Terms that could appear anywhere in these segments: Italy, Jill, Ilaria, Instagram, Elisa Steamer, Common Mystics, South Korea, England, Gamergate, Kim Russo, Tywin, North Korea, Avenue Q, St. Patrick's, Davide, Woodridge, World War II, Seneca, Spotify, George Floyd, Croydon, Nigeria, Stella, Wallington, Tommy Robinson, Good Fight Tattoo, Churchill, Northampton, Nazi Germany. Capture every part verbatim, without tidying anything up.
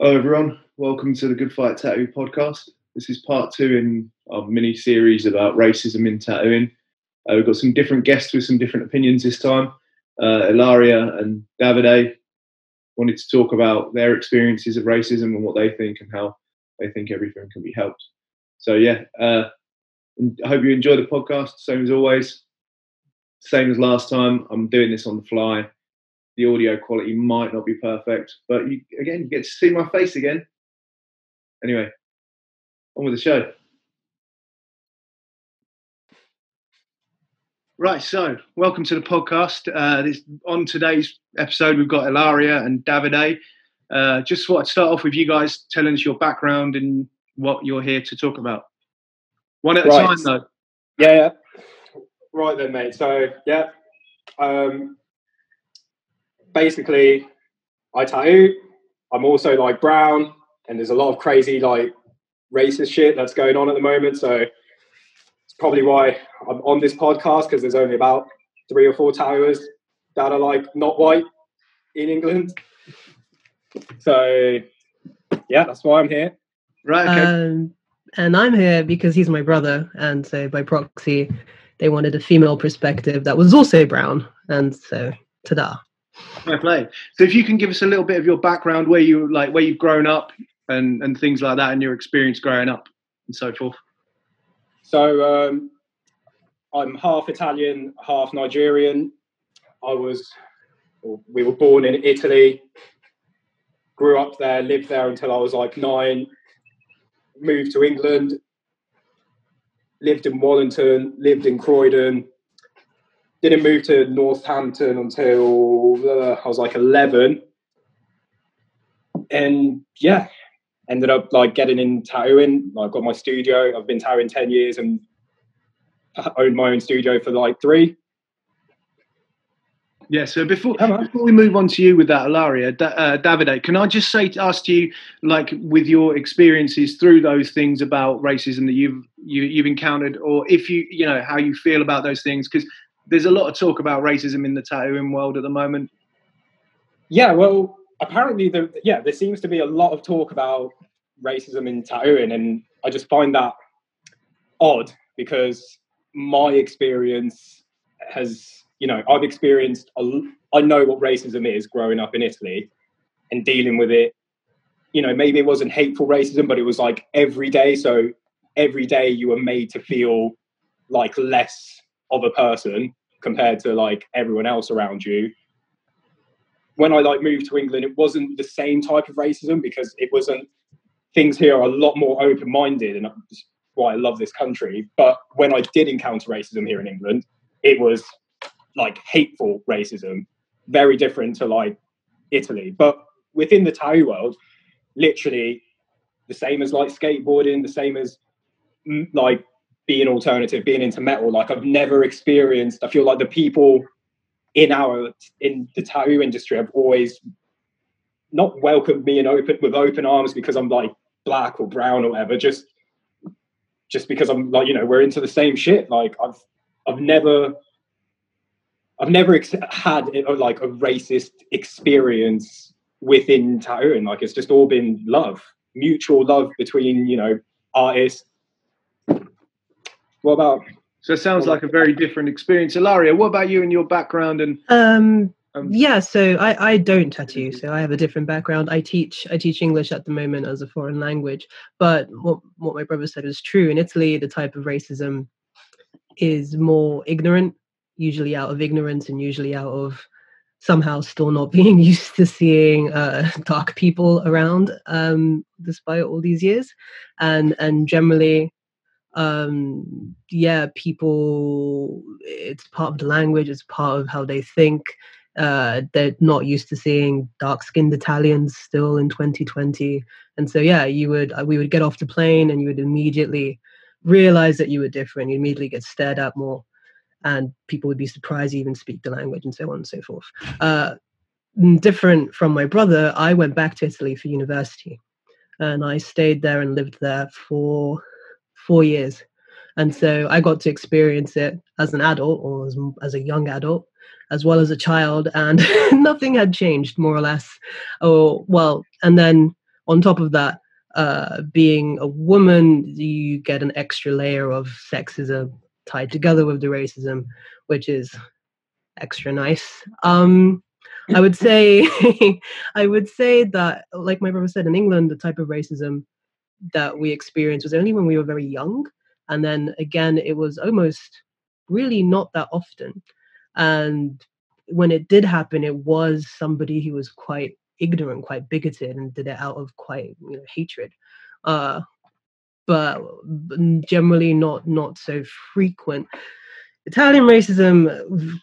Hello everyone, welcome to the Good Fight Tattoo podcast. This is part two in our mini-series about racism in tattooing. Uh, we've got some different guests with some different opinions this time. Uh, Ilaria and Davide wanted to talk about their experiences of racism and what they think and how they think everything can be helped. So yeah, uh, I hope you enjoy the podcast, same as always. Same as last time, I'm doing this on the fly. The audio quality might not be perfect, but you, again, you get to see my face again. Anyway, on with the show. Right, so welcome to the podcast. Uh, this, on today's episode, we've got Ilaria and Davide. Uh, just want to start off with you guys telling us your background and what you're here to talk about. One at right. a time, though. Yeah, yeah. Right then, mate. So, yeah. Um, Basically, I tattoo. I'm also like brown, and there's a lot of crazy like racist shit that's going on at the moment. So it's probably why I'm on this podcast, because there's only about three or four tattooers that are like not white in England. So yeah, that's why I'm here. Right. Okay. Um, and I'm here because he's my brother, and so by proxy, they wanted a female perspective that was also brown, and so ta-da. Fair play. So if you can give us a little bit of your background, where you like where you've grown up and, and things like that, and your experience growing up and so forth. So um, I'm half Italian, half Nigerian. I was, we were born in Italy, grew up there, lived there until I was like nine, moved to England, lived in Wallington, lived in Croydon. Didn't move to Northampton until uh, I was like eleven. And yeah, ended up like getting in tattooing. I've got my studio. I've been tattooing ten years and I owned my own studio for like three. Yeah, so before yeah, before we move on to you with that, Ilaria, da- uh, Davide, can I just say, ask you, like, with your experiences through those things about racism that you've, you, you've encountered, or if you, you know, how you feel about those things, because there's a lot of talk about racism in the tattooing world at the moment. Yeah, well, apparently, there, yeah, there seems to be a lot of talk about racism in tattooing, and I just find that odd because my experience has, you know, I've experienced, a, I know what racism is growing up in Italy and dealing with it. You know, maybe it wasn't hateful racism, but it was like every day. So every day you were made to feel like less of a person compared to like everyone else around you. When I like moved to England, it wasn't the same type of racism because it wasn't, things here are a lot more open-minded, and that's why I love this country. But when I did encounter racism here in England, it was like hateful racism, very different to like Italy. But within the tattoo world, literally the same as like skateboarding, the same as like being alternative, being into metal, like I've never experienced, I feel like the people in our, in the tattoo industry have always not welcomed me in open, with open arms because I'm like black or brown or whatever, just, just because I'm like, you know, we're into the same shit. Like I've, I've never, I've never ex- had a, like a racist experience within tattooing. Like it's just all been love, mutual love between, you know, artists. What about? So it sounds like a very different experience. Ilaria, what about you and your background? And um, um, yeah, so I, I don't tattoo, so I have a different background. I teach I teach English at the moment as a foreign language. But what what my brother said is true. In Italy, the type of racism is more ignorant, usually out of ignorance, and usually out of somehow still not being used to seeing uh, dark people around, um, despite all these years, and and generally. Um, yeah, people, it's part of the language, it's part of how they think. Uh, they're not used to seeing dark-skinned Italians still in twenty twenty. And so, yeah, you would, we would get off the plane and you would immediately realize that you were different. You immediately get stared at more and people would be surprised you even speak the language and so on and so forth. Uh, different from my brother, I went back to Italy for university and I stayed there and lived there for four years, and so I got to experience it as an adult, or as, as a young adult, as well as a child, and nothing had changed, more or less. Oh well, and then on top of that, uh, being a woman, you get an extra layer of sexism tied together with the racism, which is extra nice. Um, I would say, I would say that, like my brother said, in England, the type of racism that we experienced was only when we were very young. And then again, it was almost really not that often. And when it did happen, it was somebody who was quite ignorant, quite bigoted, and did it out of quite you know, hatred. Uh, but generally not, not so frequent. Italian racism,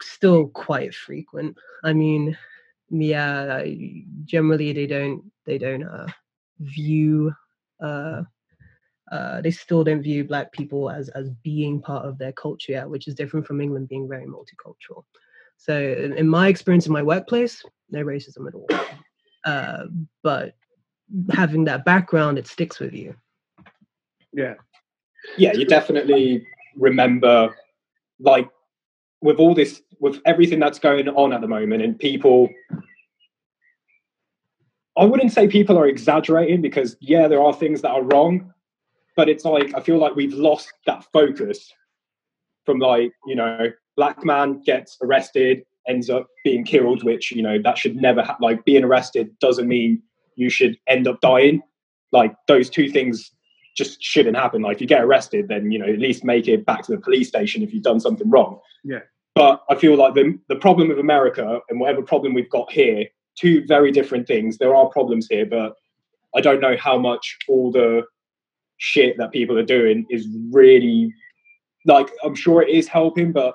still quite frequent. I mean, yeah, generally they don't, they don't uh, view, uh, uh, they still don't view black people as, as being part of their culture yet, which is different from England being very multicultural. So in, in my experience in my workplace, no racism at all. Uh, but having that background, it sticks with you. Yeah. Yeah, you definitely remember, like, with all this, with everything that's going on at the moment, and people, I wouldn't say people are exaggerating, because, yeah, there are things that are wrong, but it's like, I feel like we've lost that focus from, like, you know, black man gets arrested, ends up being killed, which, you know, that should never happen. Like, being arrested doesn't mean you should end up dying. Like, those two things just shouldn't happen. Like, if you get arrested, then, you know, at least make it back to the police station if you've done something wrong. Yeah. But I feel like the the problem of America and whatever problem we've got here, two very different things. There are problems here, but I don't know how much all the shit that people are doing is really, like, I'm sure it is helping, but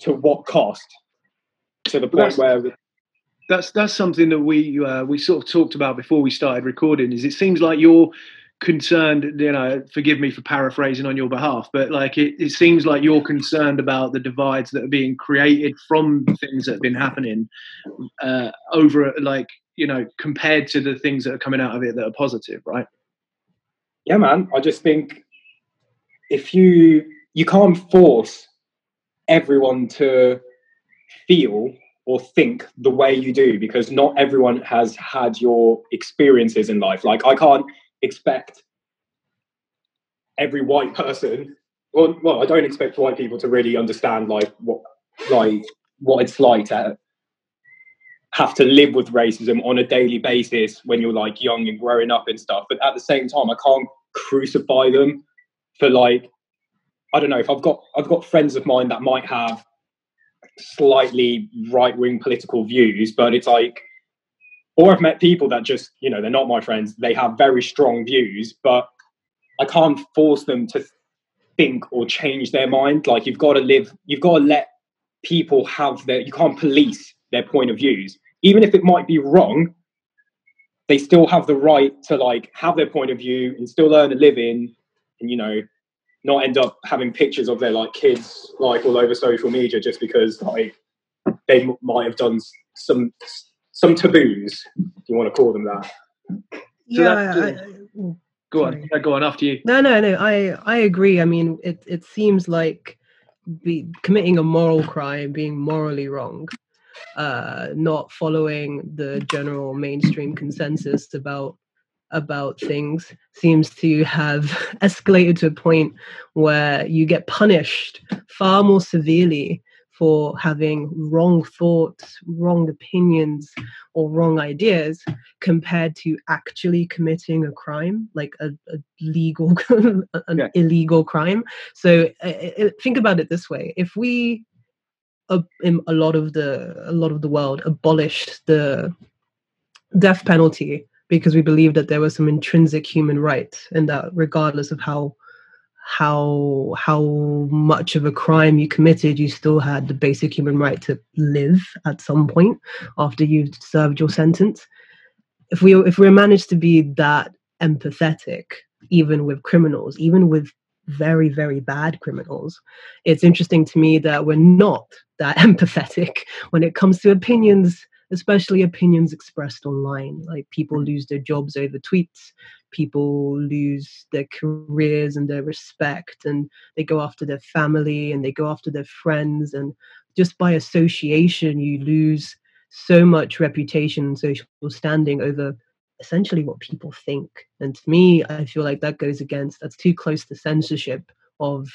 to what cost? To the point that's, where that's that's something that we uh, we sort of talked about before we started recording. Is it seems like you're concerned, you know, forgive me for paraphrasing on your behalf, but like it, it seems like you're concerned about the divides that are being created from things that have been happening uh, over, like, you know, compared to the things that are coming out of it that are positive, right? Yeah, man. I just think if you you can't force everyone to feel or think the way you do, because not everyone has had your experiences in life. Like, I can't expect every white person, well, well, I don't expect white people to really understand like what, like what it's like to have to live with racism on a daily basis when you're like young and growing up and stuff. But at the same time, I can't crucify them for, like, I don't know, if I've got, I've got friends of mine that might have slightly right-wing political views, but it's like, or I've met people that just, you know, they're not my friends, they have very strong views, but I can't force them to think or change their mind. Like, you've got to live, you've got to let people have their, you can't police their point of views. Even if it might be wrong, they still have the right to, like, have their point of view and still earn a living and, you know, not end up having pictures of their, like, kids, like, all over social media just because, like, they m- might have done some some taboos, if you want to call them that. So yeah, that, I, I, oh, go sorry. on, go on after you. No, no, no. I I agree. I mean, it it seems like be, committing a moral crime, being morally wrong, uh, not following the general mainstream consensus about. about things seems to have escalated to a point where you get punished far more severely for having wrong thoughts, wrong opinions, or wrong ideas compared to actually committing a crime, like a, a legal, an yeah. illegal crime. So uh, think about it this way: if we, uh, in a lot of the a lot of the world, abolished the death penalty, because we believe that there was some intrinsic human right, and that regardless of how how how much of a crime you committed, you still had the basic human right to live at some point after you've served your sentence. If we if we're managed to be that empathetic, even with criminals, even with very, very bad criminals, it's interesting to me that we're not that empathetic when it comes to opinions, especially opinions expressed online. Like, people lose their jobs over tweets, people lose their careers and their respect, and they go after their family and they go after their friends. And just by association, you lose so much reputation and social standing over essentially what people think. And to me, I feel like that goes against, that's too close to censorship of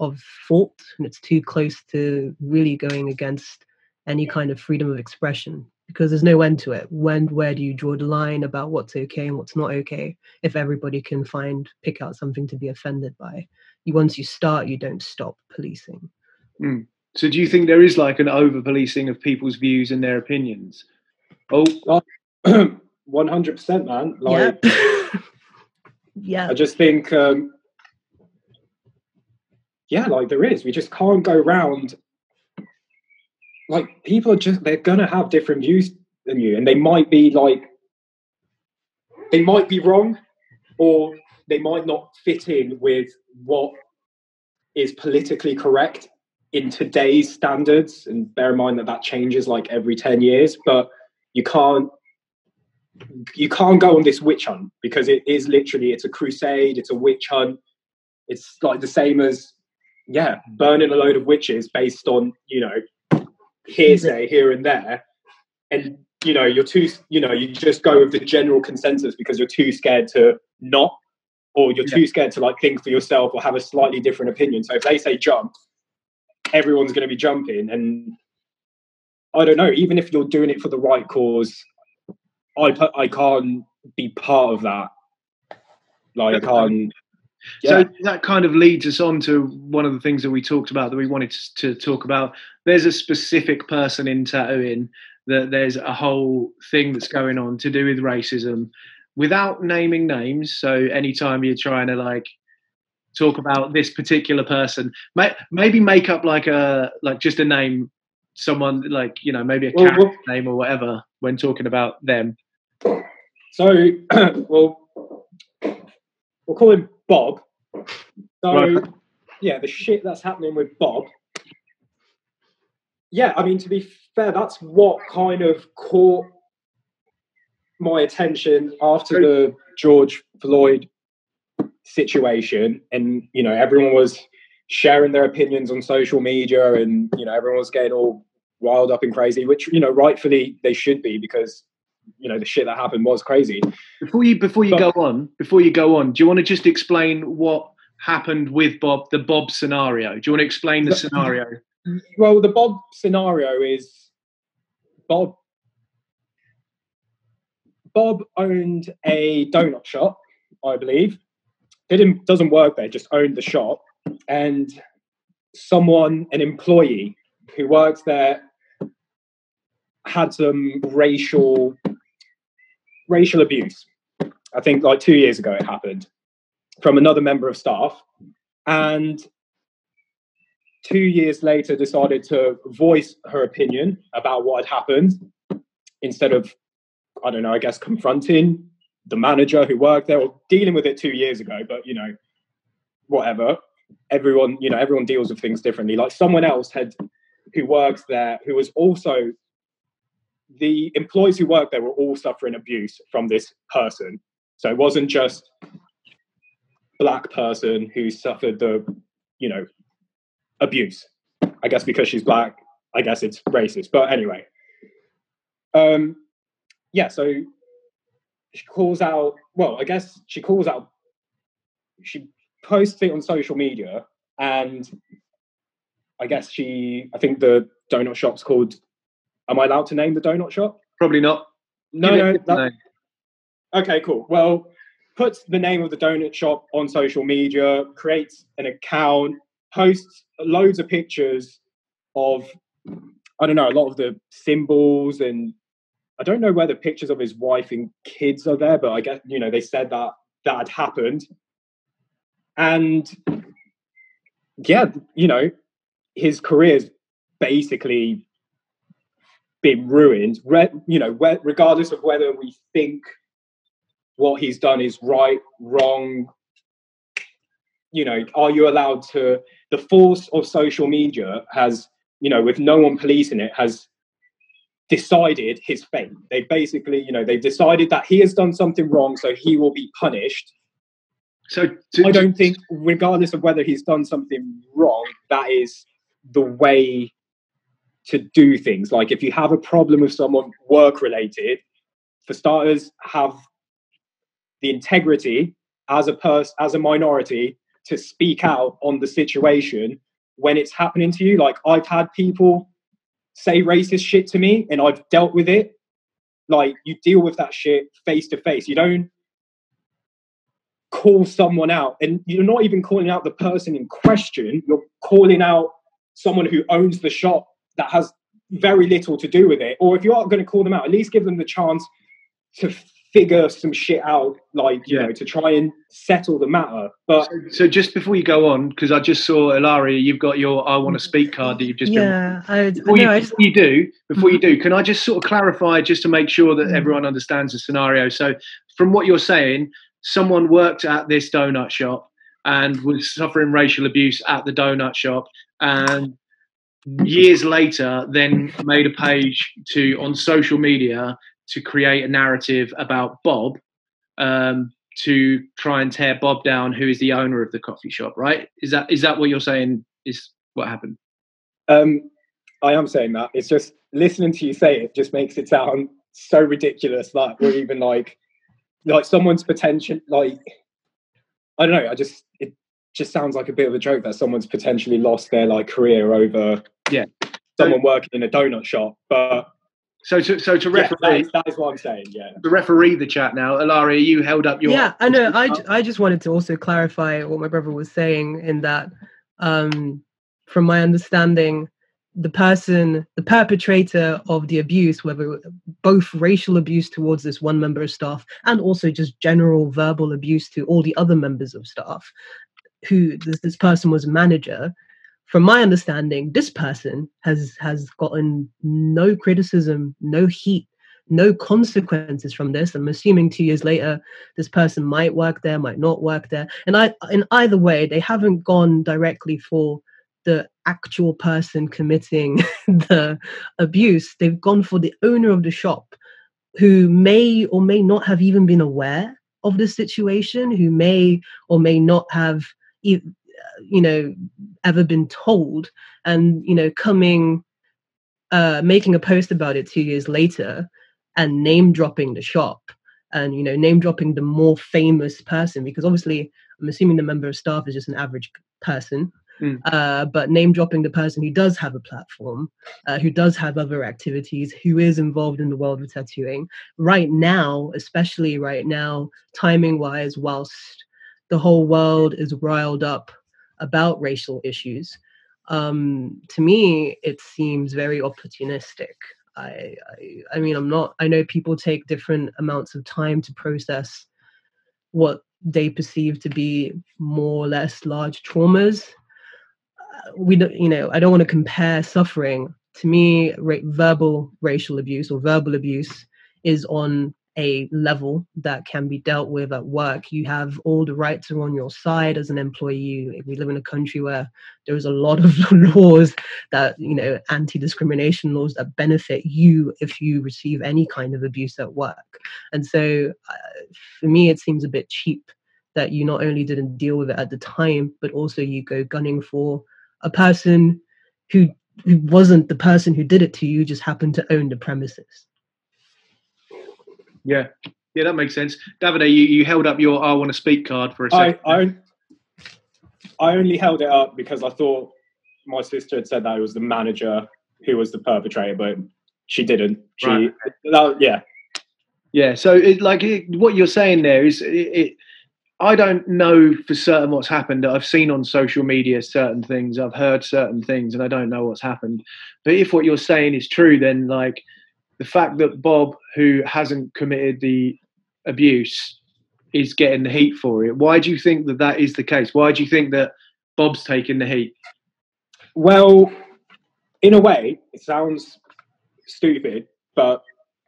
of thought, and it's too close to really going against any kind of freedom of expression, because there's no end to it. When, where do you draw the line about what's okay and what's not okay if everybody can find, pick out something to be offended by? You, once you start, you don't stop policing. Mm. So do you think there is like an over-policing of people's views and their opinions? Oh, one hundred percent, man. Like, yeah. yeah. I just think, um, yeah, like there is. We just can't go round. Like, people are just, they're going to have different views than you, and they might be like, they might be wrong, or they might not fit in with what is politically correct in today's standards. And bear in mind that that changes like every ten years, but you can't, you can't go on this witch hunt, because it is literally, it's a crusade, it's a witch hunt. It's like the same as, yeah, burning a load of witches based on, you know, hearsay here and there. And, you know, you're too, you know, you just go with the general consensus because you're too scared to not, or you're yeah. too scared to like think for yourself or have a slightly different opinion. So if they say jump, everyone's going to be jumping. And I don't know, even if you're doing it for the right cause, I put, I can't be part of that. Like, I can't. Yeah. So that kind of leads us on to one of the things that we talked about, that we wanted to, to talk about. There's a specific person in tattooing that there's a whole thing that's going on to do with racism, without naming names. So anytime you're trying to like talk about this particular person, may, maybe make up like a, like just a name, someone like, you know, maybe a well, character well, name or whatever when talking about them. So, well, we'll call him Bob. So, right. yeah, the shit that's happening with Bob. Yeah, I mean, to be fair, that's what kind of caught my attention after the George Floyd situation. And, you know, everyone was sharing their opinions on social media, and, you know, everyone was getting all wild up and crazy, which, you know, rightfully they should be, because, you know, the shit that happened was crazy. Before you before you but, go on, before you go on, do you want to just explain what happened with Bob, the Bob scenario? Do you want to explain the, the scenario? Well, the Bob scenario is Bob Bob owned a donut shop, I believe. Didn't doesn't work there, just owned the shop. And someone, an employee who works there, had some racial racial abuse. I think like two years ago it happened, from another member of staff. And two years later decided to voice her opinion about what had happened, instead of, I don't know, I guess confronting the manager who worked there, or dealing with it two years ago. But, you know, whatever. Everyone, you know, everyone deals with things differently. Like, someone else had who works there, who was also, the employees who worked there were all suffering abuse from this person. So it wasn't just black person who suffered the, you know, abuse. I guess because she's black, I guess it's racist. But anyway, um, yeah. So she calls out. Well, I guess she calls out. She posts it on social media, and I guess she. I think the donut shop's called. Am I allowed to name the donut shop? Probably not. No, no. That, okay, cool. Well, puts the name of the donut shop on social media, creates an account, posts loads of pictures of, I don't know, a lot of the symbols, and I don't know whether pictures of his wife and kids are there, but I guess, you know, they said that that had happened. And yeah, you know, his career's basically been ruined, Re- you know, re- regardless of whether we think what he's done is right, wrong. You know, are you allowed to, the force of social media has, you know, with no one policing it, has decided his fate. They basically, you know, they've decided that he has done something wrong, so he will be punished. So to, I don't think, regardless of whether he's done something wrong, that is the way to do things. Like, if you have a problem with someone work related, for starters, have the integrity as a person, as a minority, to speak out on the situation when it's happening to you. Like, I've had people say racist shit to me and I've dealt with it. Like, you deal with that shit face to face. You don't call someone out, and you're not even calling out the person in question. You're calling out someone who owns the shop that has very little to do with it. Or if you are going to call them out, at least give them the chance to figure some shit out, like, you yeah. know, to try and settle the matter. But so, so just before you go on, because I just saw, Ilaria, you've got your I want to speak card that you've just yeah, been... I, before, no, you, I just... before you do, before you do, can I just sort of clarify, just to make sure that everyone understands the scenario? So from what you're saying, someone worked at this donut shop and was suffering racial abuse at the donut shop, and years later then made a page to on social media to create a narrative about Bob, um, to try and tear Bob down, who is the owner of the coffee shop, right? Is that is that what you're saying is what happened? Um, I am saying that. It's just listening to you say it just makes it sound so ridiculous that we're even like, like someone's potential, like, I don't know, I just, it just sounds like a bit of a joke that someone's potentially lost their like career over yeah. someone so, working in a donut shop, but... So to so to referee, yeah, that, is, that is what I'm saying. Yeah, to referee the chat now. Ilaria, you held up your. Yeah, I know. I, I just wanted to also clarify what my brother was saying, in that, um, from my understanding, the person, the perpetrator of the abuse, whether both racial abuse towards this one member of staff and also just general verbal abuse to all the other members of staff, who this, this person was a manager. From my understanding, this person has has gotten no criticism, no heat, no consequences from this. I'm assuming two years later, this person might work there, might not work there. And I, in either way, they haven't gone directly for the actual person committing the abuse. They've gone for the owner of the shop, who may or may not have even been aware of the situation, who may or may not have... E- you know, ever been told, and, you know, coming, uh, making a post about it two years later and name dropping the shop and, you know, name dropping the more famous person, because obviously I'm assuming the member of staff is just an average person, mm. uh, but name dropping the person who does have a platform, uh, who does have other activities, who is involved in the world of tattooing right now, especially right now, timing wise, whilst the whole world is riled up about racial issues. Um, to me, it seems very opportunistic. I, I, I mean, I'm not. I know people take different amounts of time to process what they perceive to be more or less large traumas. Uh, we don't, you know, I don't want to compare suffering. To me, ra- verbal racial abuse or verbal abuse is on a level that can be dealt with at work. You have all the rights are on your side as an employee. We live in a country where there is a lot of laws that, you know, anti-discrimination laws that benefit you if you receive any kind of abuse at work. And so uh, for me, it seems a bit cheap that you not only didn't deal with it at the time, but also you go gunning for a person who, who wasn't the person who did it to you, just happened to own the premises. Yeah, yeah, that makes sense. Davide, you, you held up your I want to speak card for a second. I, I, I only held it up because I thought my sister had said that it was the manager who was the perpetrator, but she didn't. She, right. that, yeah. Yeah, so it, like it, what you're saying there is, it, it, I don't know for certain what's happened. I've seen on social media certain things, I've heard certain things, and I don't know what's happened. But if what you're saying is true, then like, the fact that Bob, who hasn't committed the abuse, is getting the heat for it. Why do you think that that is the case? Why do you think that Bob's taking the heat? Well, in a way, it sounds stupid, but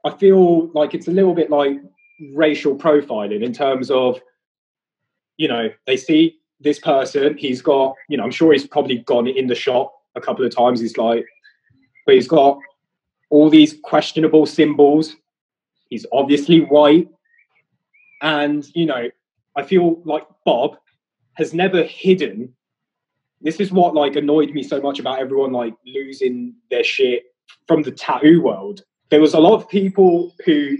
I feel like it's a little bit like racial profiling, in terms of, you know, they see this person, he's got, you know, I'm sure he's probably gone in the shop a couple of times. He's like, but he's got all these questionable symbols. He's obviously white. And, you know, I feel like Bob has never hidden. This is what, like, annoyed me so much about everyone, like, losing their shit from the tattoo world. There was a lot of people who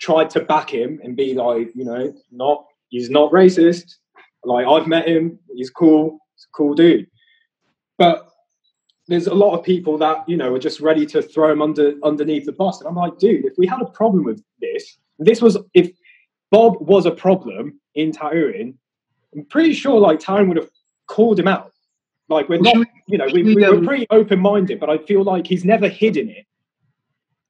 tried to back him and be like, you know, not he's not racist. Like, I've met him. He's cool. He's a cool dude. But there's a lot of people that, you know, are just ready to throw him under underneath the bus. And I'm like, dude, if we had a problem with this, this was, if Bob was a problem in Tywin, I'm pretty sure, like, Tywin would have called him out. Like, we're well, not, we, you know, we, we, we, um, we're pretty open-minded, but I feel like he's never hidden it.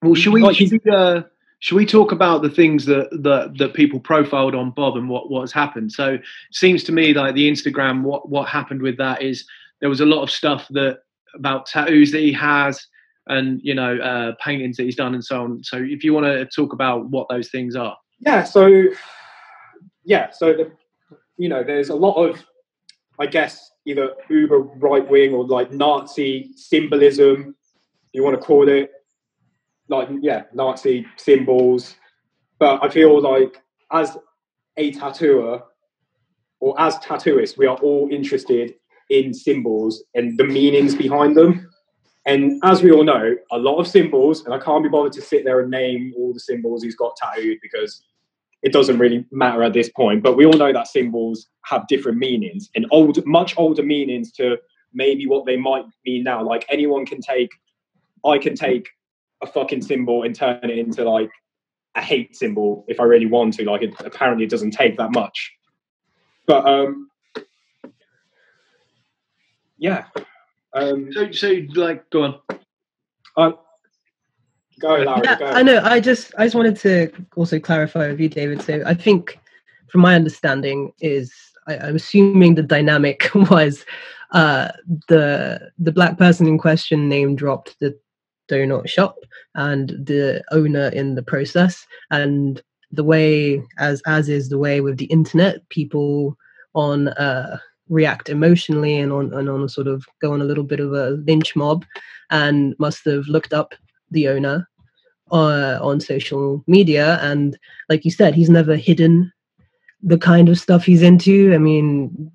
Well, should we, like, should we, uh, should we talk about the things that, that that people profiled on Bob and what, what has happened? So it seems to me like the Instagram, what, what happened with that is there was a lot of stuff that about tattoos that he has and, you know, uh, paintings that he's done and so on. So if you want to talk about what those things are. Yeah, so, yeah, so, the, you know, there's a lot of, I guess, either uber right-wing or, like, Nazi symbolism, if you want to call it, like, yeah, Nazi symbols. But I feel like as a tattooer or as tattooists, we are all interested in symbols and the meanings behind them. And as we all know, a lot of symbols, and I can't be bothered to sit there and name all the symbols he's got tattooed because it doesn't really matter at this point, but we all know that symbols have different meanings and old, much older meanings to maybe what they might mean now. Like, anyone can take, I can take a fucking symbol and turn it into, like, a hate symbol if I really want to. Like, it, apparently it doesn't take that much. But, um, yeah. Um, so, so, like, go on. Uh, Go, Larry, yeah, go. I know. I just, I just wanted to also clarify with you, David. So I think, from my understanding, is I, I'm assuming the dynamic was uh, the the black person in question name dropped the donut shop and the owner in the process, and the way, as as is the way with the internet, people on uh, react emotionally and on and on a sort of go on a little bit of a lynch mob, and must have looked up the owner uh, on social media. And like you said, he's never hidden the kind of stuff he's into. I mean,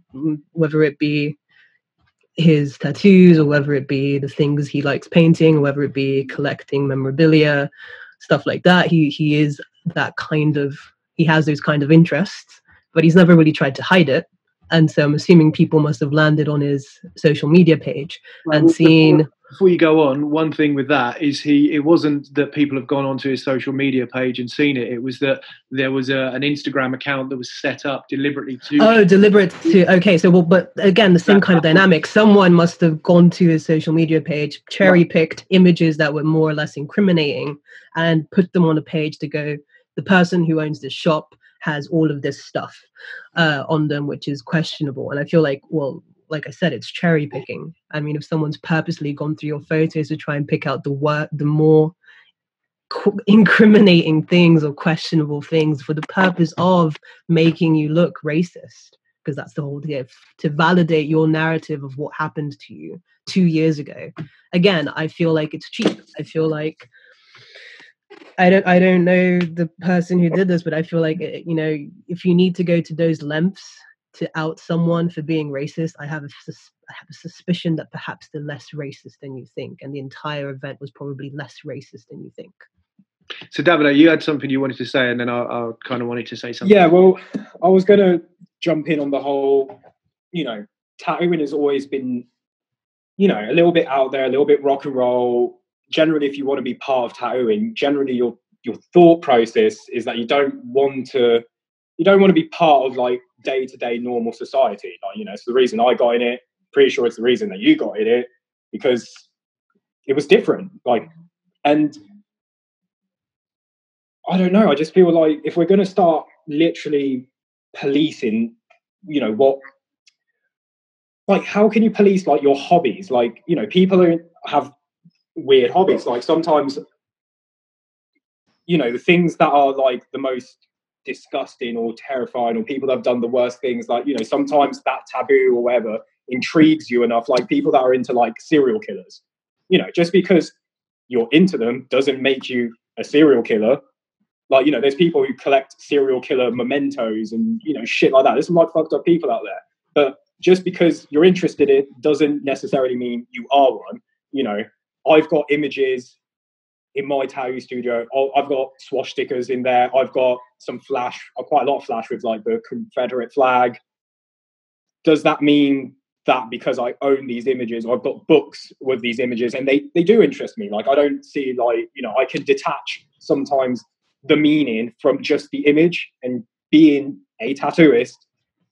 whether it be his tattoos or whether it be the things he likes painting or whether it be collecting memorabilia, stuff like that, he he is that kind of, he has those kind of interests, but he's never really tried to hide it. And so I'm assuming people must have landed on his social media page and well, seen... Before you go on, one thing with that is he, it wasn't that people have gone onto his social media page and seen it. It was that there was a, an Instagram account that was set up deliberately to... Oh, deliberate to... Okay, so, well, but again, the same kind of dynamic. Someone must have gone to his social media page, cherry-picked images that were more or less incriminating and put them on a page to go, the person who owns this shop has all of this stuff uh, on them, which is questionable. And I feel like, well, like I said, it's cherry picking. I mean, if someone's purposely gone through your photos to try and pick out the work, the more qu- incriminating things or questionable things for the purpose of making you look racist, because that's the whole idea, to validate your narrative of what happened to you two years ago. Again, I feel like it's cheap. I feel like, I don't I don't know the person who did this, but I feel like, you know, if you need to go to those lengths to out someone for being racist, I have a, sus- I have a suspicion that perhaps they're less racist than you think, and the entire event was probably less racist than you think. So, Davide, you had something you wanted to say, and then I, I kind of wanted to say something. Yeah, well, I was going to jump in on the whole, you know, tattooing has always been, you know, a little bit out there, a little bit rock and roll. Generally, if you want to be part of tattooing, generally your your thought process is that you don't want to you don't want to be part of, like, day-to-day normal society. Like, you know, it's the reason I got in it. Pretty sure it's the reason that you got in it, because it was different. Like, and I don't know, I just feel like if we're going to start literally policing, you know, what, like, how can you police, like, your hobbies? Like, you know, people are, have weird hobbies. Like, sometimes, you know, the things that are, like, the most disgusting or terrifying, or people that have done the worst things, like, you know, sometimes that taboo or whatever intrigues you enough, like people that are into, like, serial killers. You know, just because you're into them doesn't make you a serial killer. Like, you know, there's people who collect serial killer mementos and, you know, shit like that. There's some, like, fucked up people out there, but just because you're interested in it doesn't necessarily mean you are one. You know, I've got images in my tattoo studio, I've got swash stickers in there. I've got some flash, quite a lot of flash with like the Confederate flag. Does that mean that because I own these images, or I've got books with these images, and they, they do interest me? Like, I don't see, like, you know, I can detach sometimes the meaning from just the image, and being a tattooist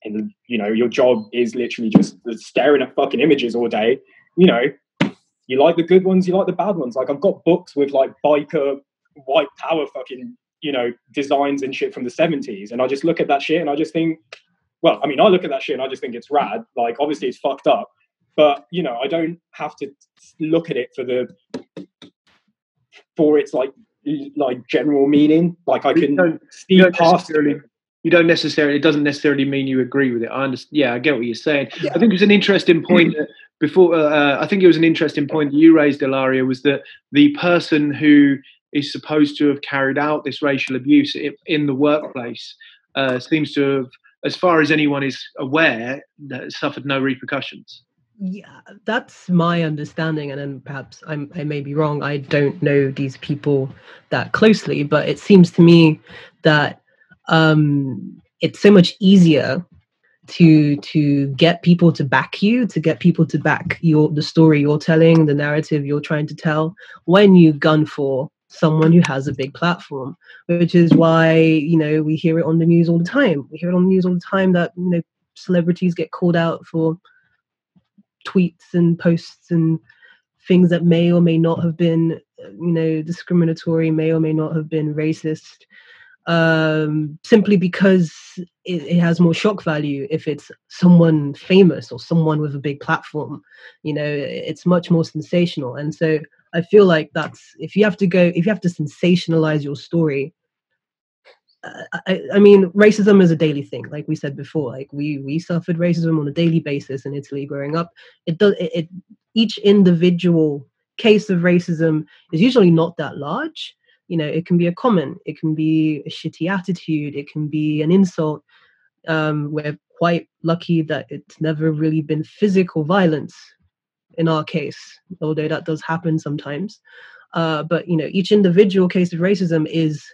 and, you know, your job is literally just staring at fucking images all day. You know, you like the good ones, you like the bad ones. Like, I've got books with like biker white power fucking, you know, designs and shit from the seventies. And I just look at that shit and I just think, well, I mean, I look at that shit and I just think it's rad. Like, obviously it's fucked up, but, you know, I don't have to look at it for the, for its like, like general meaning. Like, I can see past it. You don't necessarily, it doesn't necessarily mean you agree with it. I understand. Yeah, I get what you're saying. Yeah. I think it was an interesting point that before, uh, I think it was an interesting point that you raised, Ilaria, was that the person who is supposed to have carried out this racial abuse in the workplace uh, seems to have, as far as anyone is aware, suffered no repercussions. Yeah, that's my understanding, and then perhaps I'm, I may be wrong. I don't know these people that closely, but it seems to me that um, it's so much easier to to get people to back you, to get people to back your the story you're telling, the narrative you're trying to tell, when you gun for someone who has a big platform, which is why, you know, we hear it on the news all the time. We hear it on the news all the time that, you know, celebrities get called out for tweets and posts and things that may or may not have been, you know, discriminatory, may or may not have been racist, um, simply because it, it has more shock value if it's someone famous or someone with a big platform. You know, it's much more sensational. And so I feel like that's, if you have to go, if you have to sensationalize your story, uh, I, I mean, racism is a daily thing. Like we said before, like we we suffered racism on a daily basis in Italy growing up. It does. It, it each individual case of racism is usually not that large. You know, it can be a comment, it can be a shitty attitude, it can be an insult. Um, we're quite lucky that it's never really been physical violence in our case, although that does happen sometimes. Uh, but, you know, each individual case of racism is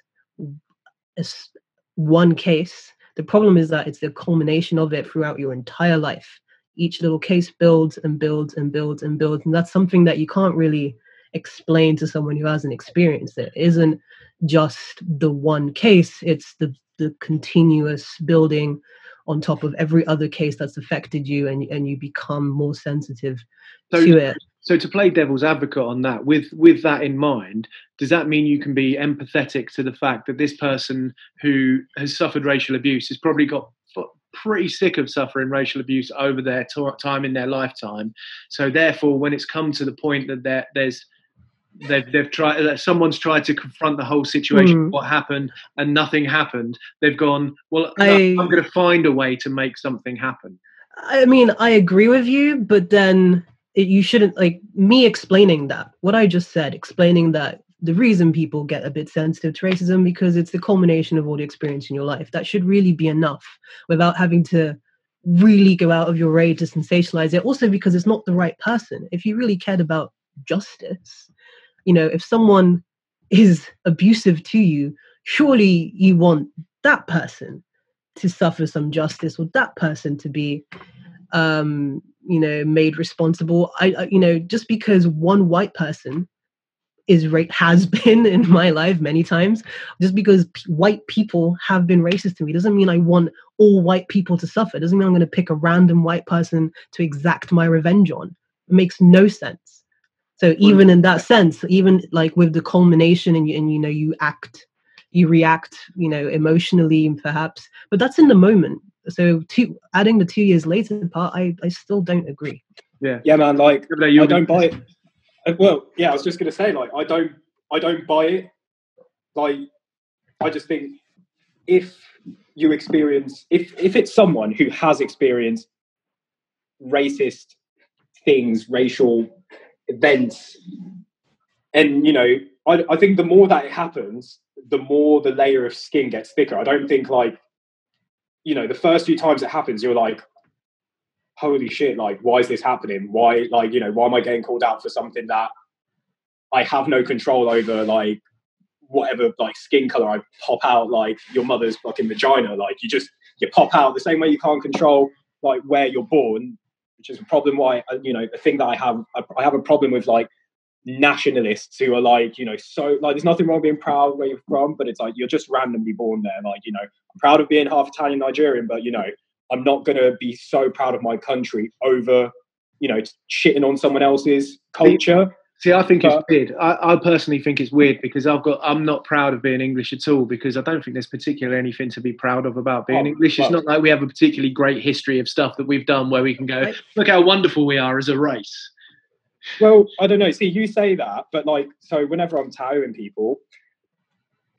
one case. The problem is that it's the culmination of it throughout your entire life. Each little case builds and builds and builds and builds. And that's something that you can't really explain to someone who hasn't experienced it. It isn't just the one case. It's the, the continuous building on top of every other case that's affected you, and and you become more sensitive so, to it. So to play devil's advocate on that, with with that in mind, does that mean you can be empathetic to the fact that this person who has suffered racial abuse has probably got pretty sick of suffering racial abuse over their t- time in their lifetime? So therefore, when it's come to the point that there, there's They've, they've tried, uh, someone's tried to confront the whole situation, mm. what happened, and nothing happened. They've gone, well, I, I'm going to find a way to make something happen. I mean, I agree with you, but then it, you shouldn't, like, me explaining that, what I just said, explaining that the reason people get a bit sensitive to racism because it's the culmination of all the experience in your life. That should really be enough without having to really go out of your way to sensationalize it. Also, because it's not the right person. If you really cared about justice, you know, if someone is abusive to you, surely you want that person to suffer some justice, or that person to be, um, you know, made responsible. I, I you know, just because one white person is ra- has been in my life many times, just because p- white people have been racist to me, doesn't mean I want all white people to suffer. Doesn't mean I'm going to pick a random white person to exact my revenge on. It makes no sense. So even in that sense, even like with the culmination and, and, you know, you act, you react, you know, emotionally perhaps, but that's in the moment. So two, adding the two years later part, I, I still don't agree. Yeah. Yeah, man. Like, I don't buy it. Well, yeah, I was just going to say, like, I don't, I don't buy it. Like, I just think if you experience, if, if it's someone who has experienced racist things, racial events, and, you know, I, I think the more that it happens, the more the layer of skin gets thicker. I don't think, like, you know, the first few times it happens, you're like, holy shit, like, why is this happening? Why, like, you know, why am I getting called out for something that I have no control over like whatever like skin color I pop out, like your mother's fucking vagina. Like you just you pop out the same way you can't control like where you're born, which is a problem. Why you know the thing that I have I have a problem with like nationalists who are like you know so like there's nothing wrong being proud where you're from, but it's like you're just randomly born there. Like you know I'm proud of being half Italian Nigerian, but you know I'm not gonna be so proud of my country over you know shitting on someone else's culture. See, I think but, it's weird. I, I personally think it's weird because I've got. I'm not proud of being English at all because I don't think there's particularly anything to be proud of about being oh, English. Well, it's not like we have a particularly great history of stuff that we've done where we can go, look how wonderful we are as a race. Well, I don't know. See, you say that, but like, so whenever I'm tattooing people,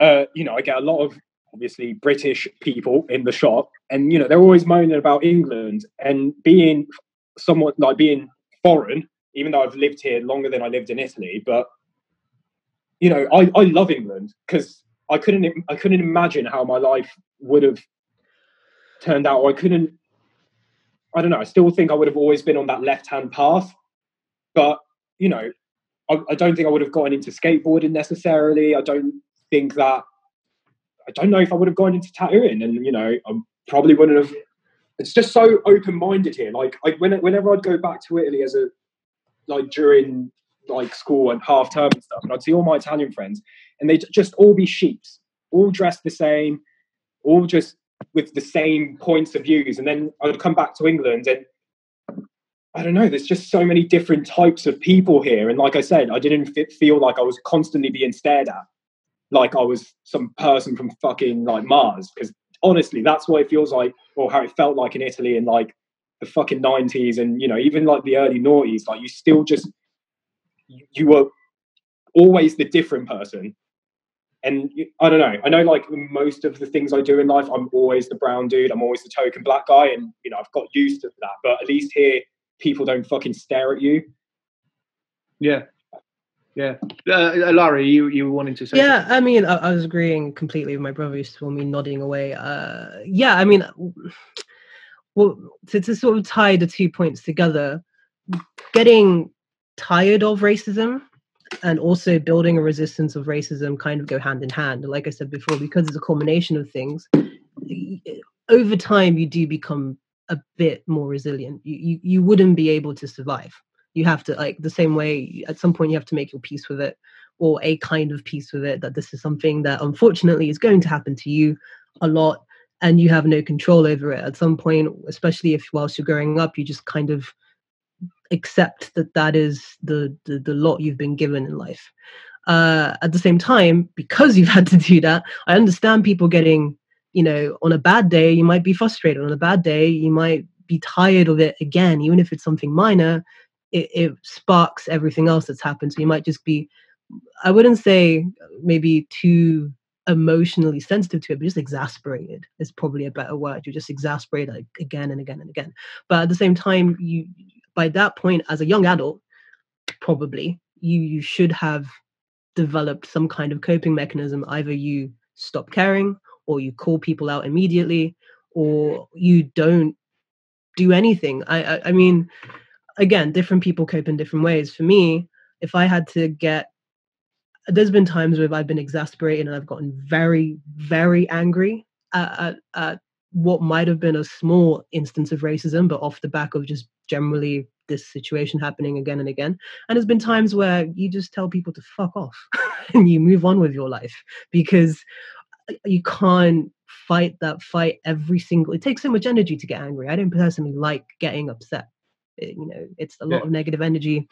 uh, you know, I get a lot of obviously British people in the shop, and you know, they're always moaning about England and being somewhat like being foreign. Even though I've lived here longer than I lived in Italy, but you know, I, I love England because I couldn't I couldn't imagine how my life would have turned out. Or I couldn't, I don't know. I still think I would have always been on that left-hand path, but you know, I, I don't think I would have gotten into skateboarding necessarily. I don't think that I don't know if I would have gone into tattooing, and you know, I probably wouldn't have. It's just so open-minded here. Like I, when, whenever I'd go back to Italy as a like during like school and half term and stuff, and I'd see all my Italian friends and they'd just all be sheeps, all dressed the same, all just with the same points of views. And then I'd come back to England and I don't know, there's just so many different types of people here. And like I said, I didn't f- feel like I was constantly being stared at, like I was some person from fucking like Mars. Because honestly, that's what it feels like, or how it felt like in Italy in like the fucking nineties and, you know, even like the early noughties, like you still just, you were always the different person. And you, I don't know, I know like most of the things I do in life, I'm always the brown dude, I'm always the token black guy. And, you know, I've got used to that, but at least here, people don't fucking stare at you. Yeah. Yeah. Uh, Ilaria, you, you were wanting to say Yeah, something. I mean, I, I was agreeing completely with my brother used to call me nodding away. Uh, yeah, I mean... Well, to, to sort of tie the two points together, getting tired of racism and also building a resistance of racism kind of go hand in hand. Like I said before, because it's a culmination of things, over time you do become a bit more resilient. You, you, you wouldn't be able to survive. You have to, like, the same way, at some point you have to make your peace with it, or a kind of peace with it, that this is something that unfortunately is going to happen to you a lot. And you have no control over it at some point, especially if whilst you're growing up, you just kind of accept that that is the the, the lot you've been given in life. Uh, at the same time, because you've had to do that, I understand people getting, you know, on a bad day, you might be frustrated. On a bad day, you might be tired of it again, even if it's something minor, it, it sparks everything else that's happened. So you might just be, I wouldn't say maybe too... emotionally sensitive to it, but just exasperated is probably a better word. You're just exasperated like, again and again and again. But at the same time, you by that point, as a young adult, probably you you should have developed some kind of coping mechanism. Either you stop caring, or you call people out immediately, or you don't do anything. I I, I mean, again, different people cope in different ways. For me, if I had to get there's been times where I've been exasperated and I've gotten very, very angry at, at, at what might have been a small instance of racism, but off the back of just generally this situation happening again and again. And there's been times where you just tell people to fuck off and you move on with your life because you can't fight that fight every single... It takes so much energy to get angry. I don't personally like getting upset. It, you know, it's a lot yeah. of negative energy.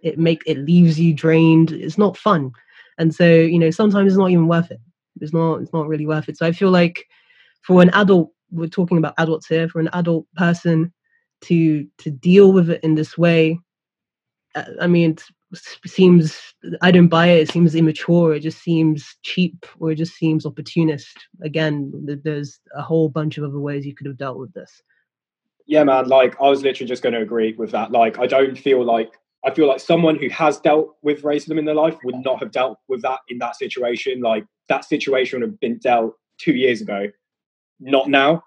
It make it leaves you drained. It's not fun, and so you know sometimes it's not even worth it. It's not. It's not really worth it. So I feel like for an adult, we're talking about adults here. For an adult person to to deal with it in this way, I mean, it seems I don't buy it. It seems immature. It just seems cheap, or it just seems opportunist. Again, there's a whole bunch of other ways you could have dealt with this. Yeah, man. Like I was literally just going to agree with that. Like I don't feel like. I feel like someone who has dealt with racism in their life would not have dealt with that in that situation. Like that situation would have been dealt two years ago, not now.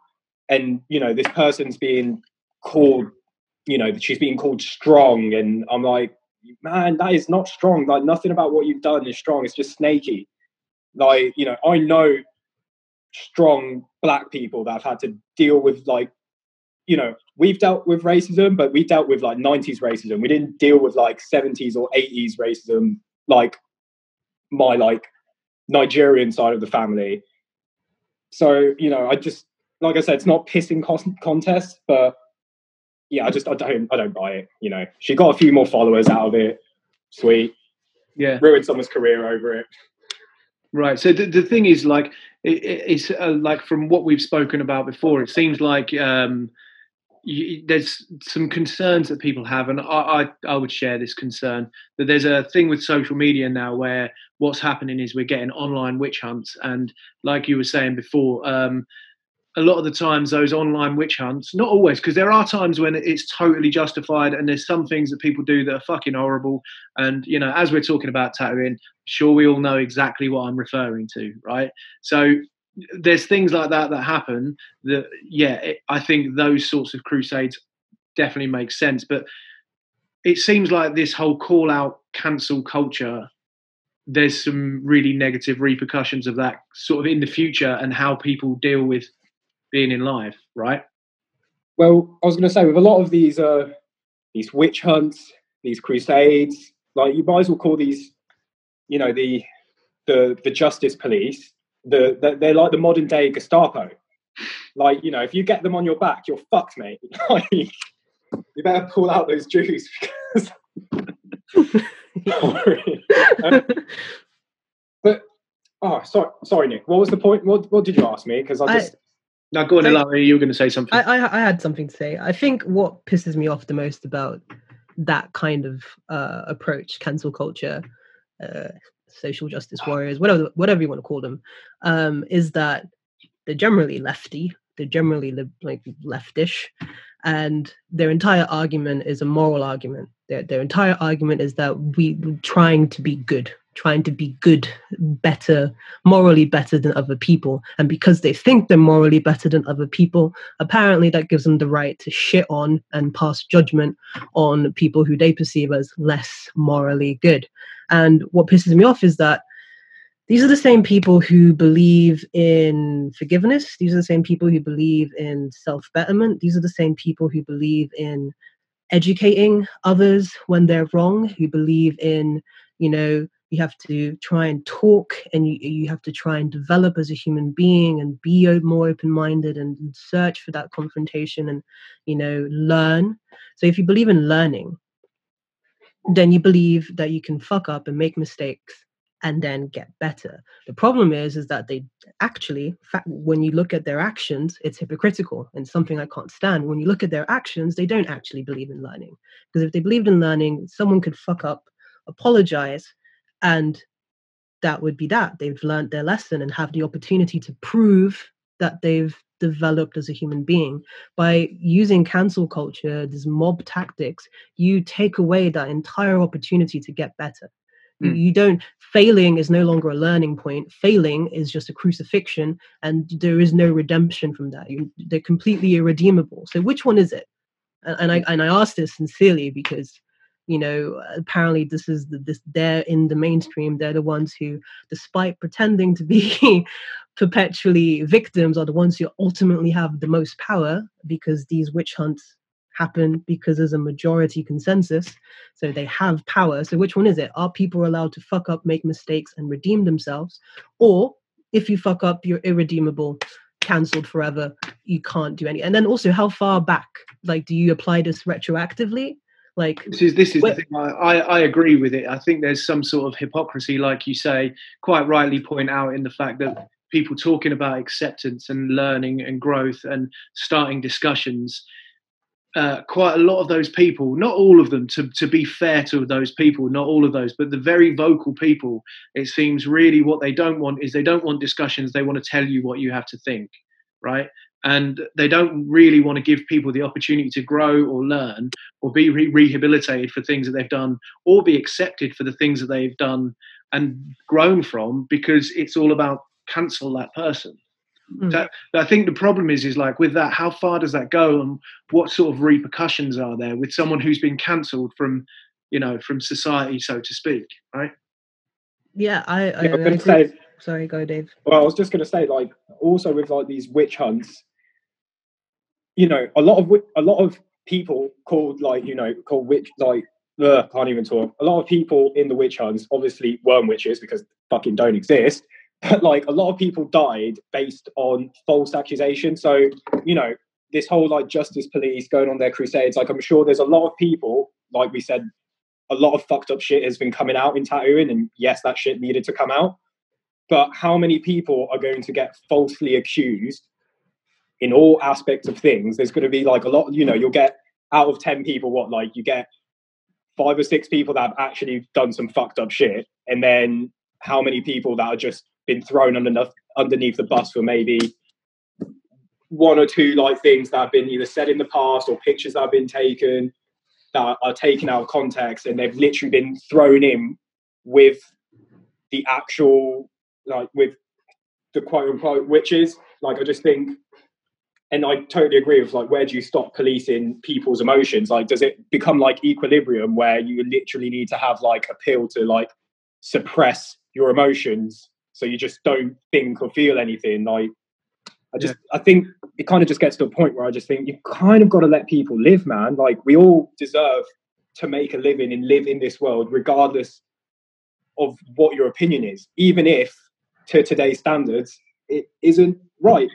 And, you know, this person's being called, you know, she's being called strong. And I'm like, man, that is not strong. Like, nothing about what you've done is strong. It's just snaky. Like, you know, I know strong black people that have had to deal with, like, you know, we've dealt with racism, but we dealt with like nineties racism. We didn't deal with like seventies or eighties racism, like my like Nigerian side of the family. So, you know, I just, like I said, it's not pissing contest, but yeah, I just, I don't, I don't buy it. You know, she got a few more followers out of it. Sweet. Yeah. Ruined someone's career over it. Right. So the, the thing is, like, it, it's uh, like from what we've spoken about before, it seems like um, you, there's some concerns that people have. And I, I, I would share this concern that there's a thing with social media now where what's happening is we're getting online witch hunts. And like you were saying before, um, a lot of the times those online witch hunts, not always, because there are times when it's totally justified and there's some things that people do that are fucking horrible. And, you know, as we're talking about tattooing, sure, we all know exactly what I'm referring to, right? So there's things like that that happen that, yeah, it, I think those sorts of crusades definitely make sense. But it seems like this whole call-out cancel culture, there's some really negative repercussions of that sort of in the future and how people deal with being in life, right? Well, I was going to say, with a lot of these uh, these witch hunts, these crusades, like, you might as well call these, you know, the the the justice police. The, the they're like the modern day Gestapo. Like, you know, if you get them on your back, you're fucked, mate. Like, you better pull out those Jews, because. um, but oh, sorry, sorry, Nick. What was the point? What what did you ask me? Because I just. I... Now, go on, Ilaria, you were going to say something. I, I, I had something to say. I think what pisses me off the most about that kind of uh, approach, cancel culture, uh, social justice warriors, whatever whatever you want to call them, um, is that they're generally lefty, they're generally li- like leftish, and their entire argument is a moral argument. Their, their entire argument is that we, we're trying to be good. trying to be good, better, morally better than other people. And because they think they're morally better than other people, apparently that gives them the right to shit on and pass judgment on people who they perceive as less morally good. And what pisses me off is that these are the same people who believe in forgiveness. These are the same people who believe in self-betterment. These are the same people who believe in educating others when they're wrong, who believe in, you know, you have to try and talk, and you, you have to try and develop as a human being and be more open-minded and search for that confrontation and, you know, learn. So if you believe in learning, then you believe that you can fuck up and make mistakes and then get better. The problem is, is that they actually, when you look at their actions, it's hypocritical and something I can't stand. When you look at their actions, they don't actually believe in learning. Because if they believed in learning, someone could fuck up, apologize, and that would be that. They've learned their lesson and have the opportunity to prove that they've developed as a human being. By using cancel culture, these mob tactics, you take away that entire opportunity to get better. Mm. You don't, failing is no longer a learning point. Failing is just a crucifixion, and there is no redemption from that. You, they're completely irredeemable. So which one is it? And, and I and I ask this sincerely because, you know, apparently this is the, this they're in the mainstream. They're the ones who, despite pretending to be perpetually victims, are the ones who ultimately have the most power, because these witch hunts happen because there's a majority consensus. So they have power. So which one is it? Are people allowed to fuck up, make mistakes, and redeem themselves? Or if you fuck up, you're irredeemable, cancelled forever. You can't do anything. And then also, how far back? Like, do you apply this retroactively? Like, this is this is the thing. I, I, I agree with it. I think there's some sort of hypocrisy, like you say, quite rightly point out, in the fact that people talking about acceptance and learning and growth and starting discussions, uh, quite a lot of those people, not all of them, to, to be fair to those people, not all of those, but the very vocal people, it seems really what they don't want is they don't want discussions. They want to tell you what you have to think, right? And they don't really want to give people the opportunity to grow or learn or be re- rehabilitated for things that they've done, or be accepted for the things that they've done and grown from, because it's all about cancel that person. Mm. So I think the problem is, is like with that, how far does that go, and what sort of repercussions are there with someone who's been cancelled from you know, from society, so to speak, right? Yeah, I... I, yeah, I, I say, think, sorry, go, Dave. Well, I was just going to say, like, also with, like, these witch hunts, you know, a lot of a lot of people called, like, you know, called witch, like, ugh, can't even talk. A lot of people in the witch hunts obviously weren't witches because fucking don't exist. But, like, a lot of people died based on false accusations. So, you know, this whole, like, justice police going on their crusades, like, I'm sure there's a lot of people, like we said, a lot of fucked up shit has been coming out in tattooing, and yes, that shit needed to come out. But how many people are going to get falsely accused in all aspects of things? There's going to be, like, a lot, you know, you'll get out of ten people, what, like, you get five or six people that have actually done some fucked up shit. And then how many people that are just been thrown under, underneath the bus for maybe one or two, like, things that have been either said in the past or pictures that have been taken that are taken out of context, and they've literally been thrown in with the actual, like, with the quote-unquote witches. Like, I just think, and I totally agree with, like, where do you stop policing people's emotions? Like, does it become, like, equilibrium where you literally need to have, like, a pill to, like, suppress your emotions so you just don't think or feel anything? Like, I just, yeah. I think it kind of just gets to a point where I just think you've kind of got to let people live, man. Like, we all deserve to make a living and live in this world, regardless of what your opinion is, even if to today's standards, it isn't right.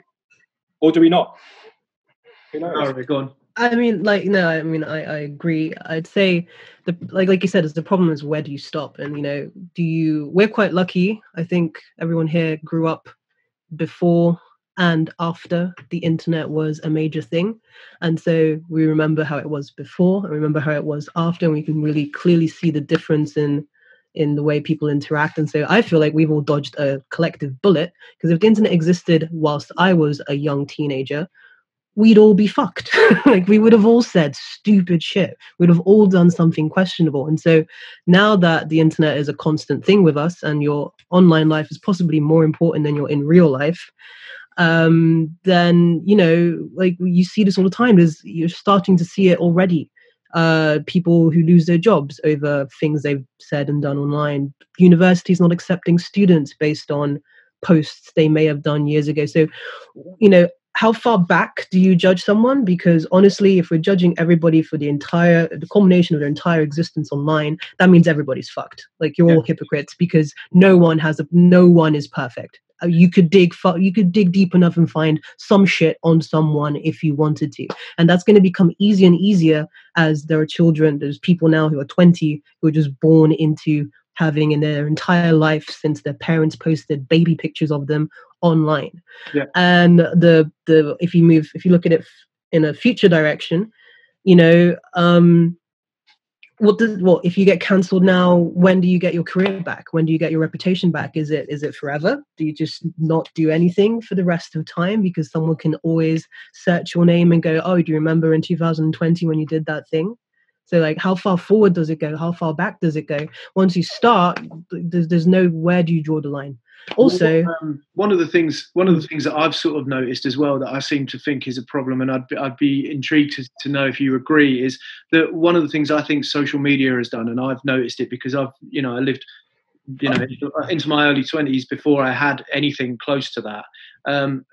Or do we not? Who knows? Oh, go on. I mean, like, no, I mean, I, I agree. I'd say, the like like you said, is the problem is where do you stop? And, you know, do you, we're quite lucky. I think everyone here grew up before and after the internet was a major thing. And so we remember how it was before and remember how it was after, and we can really clearly see the difference in in the way people interact. And so I feel like we've all dodged a collective bullet, because if the internet existed whilst I was a young teenager, we'd all be fucked. Like, we would have all said stupid shit. We'd have all done something questionable. And so now that the internet is a constant thing with us, and your online life is possibly more important than your in real life, Um, then, you know, like, you see this all the time. There's, you're starting to see it already. Uh, people who lose their jobs over things they've said and done online. Universities not accepting students based on posts they may have done years ago. So, you know, how far back do you judge someone? Because honestly, if we're judging everybody for the entire, the culmination of their entire existence online, that means everybody's fucked. Like, you're yeah. all hypocrites, because no one has a, no one is perfect. You could dig fu- you could dig deep enough and find some shit on someone if you wanted to. And that's going to become easier and easier as there are children, there's people now who are twenty who are just born into having in their entire life since their parents posted baby pictures of them online. Yeah. And the the if you move if you look at it in a future direction, you know, um What does what if you get cancelled now? When do you get your career back? When do you get your reputation back? Is it is it forever? Do you just not do anything for the rest of time because someone can always search your name and go, oh, do you remember in two thousand twenty when you did that thing? So, like, how far forward does it go? How far back does it go? Once you start, there's there's no where do you draw the line. Also, um, one of the things one of the things that I've sort of noticed as well that I seem to think is a problem, and I'd be, I'd be intrigued to, to know if you agree, is that one of the things I think social media has done, and I've noticed it because I've you know I lived you know into my early twenties before I had anything close to that. Um,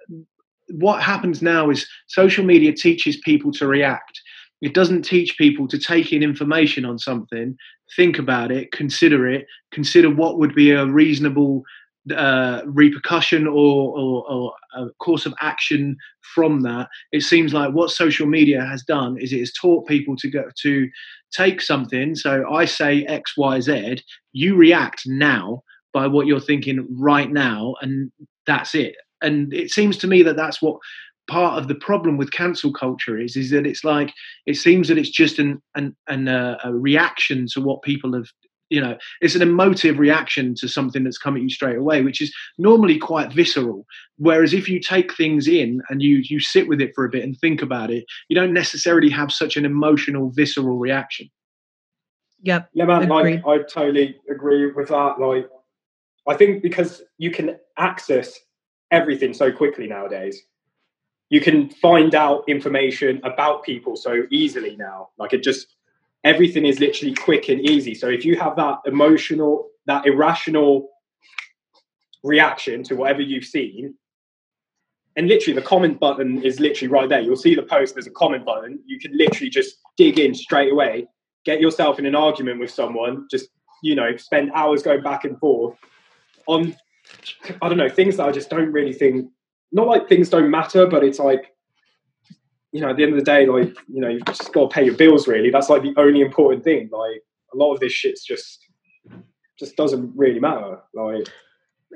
what happens now is social media teaches people to react. It doesn't teach people to take in information on something, think about it, consider it, consider what would be a reasonable Uh, repercussion or, or, or a course of action from that. It seems like what social media has done is it has taught people to go to take something. So I say X, Y, Z, you react now by what you're thinking right now, and that's it. And it seems to me that that's what part of the problem with cancel culture is, is that it's like, it seems that it's just an, an, an uh, a reaction to what people have. You know, it's an emotive reaction to something that's coming at you straight away, which is normally quite visceral. Whereas if you take things in and you you sit with it for a bit and think about it, you don't necessarily have such an emotional, visceral reaction. Yep. Yeah, man, like, I totally agree with that. Like, I think because you can access everything so quickly nowadays, you can find out information about people so easily now. Like, it just everything is literally quick and easy. So if you have that emotional, that irrational reaction to whatever you've seen, and literally the comment button is literally right there. You'll see the post, there's a comment button. You can literally just dig in straight away, get yourself in an argument with someone, just, you know, spend hours going back and forth on, I don't know, things that I just don't really think, not like things don't matter, but it's like, you know, at the end of the day, like, you know, you've just got to pay your bills, really. That's like the only important thing. Like, a lot of this shit's just, just doesn't really matter. Like,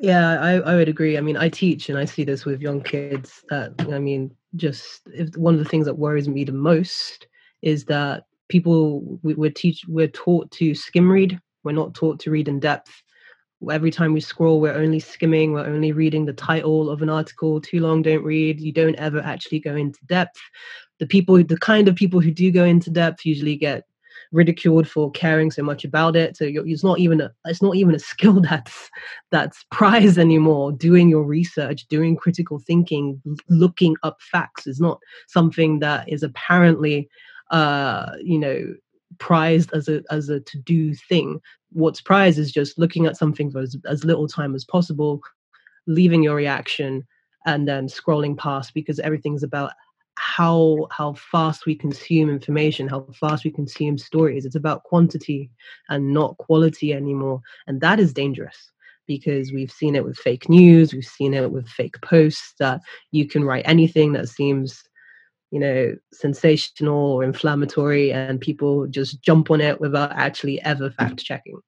yeah, I, I would agree. I mean, I teach and I see this with young kids that, I mean, just if one of the things that worries me the most is that people, we, we're teach, we're taught to skim read. We're not taught to read in depth. Every time we scroll, we're only skimming, we're only reading the title of an article. Too long, don't read. You don't ever actually go into depth. The people, the kind of people who do go into depth usually get ridiculed for caring so much about it. So you're, it's not even a, it's not even a skill that's that's prized anymore. Doing your research, doing critical thinking, looking up facts is not something that is apparently, uh, you know, prized as a as a to-do thing. What's prized is just looking at something for as, as little time as possible, leaving your reaction, and then scrolling past, because everything's about how how fast we consume information, how fast we consume stories. It's about quantity and not quality anymore, and that is dangerous, because we've seen it with fake news, we've seen it with fake posts, that you can write anything that seems, you know, sensational or inflammatory, and people just jump on it without actually ever fact checking,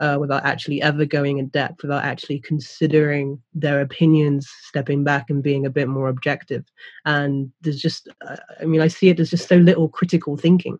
uh, without actually ever going in depth, without actually considering their opinions, stepping back and being a bit more objective. And there's just, uh, I mean, I see it, there's just so little critical thinking.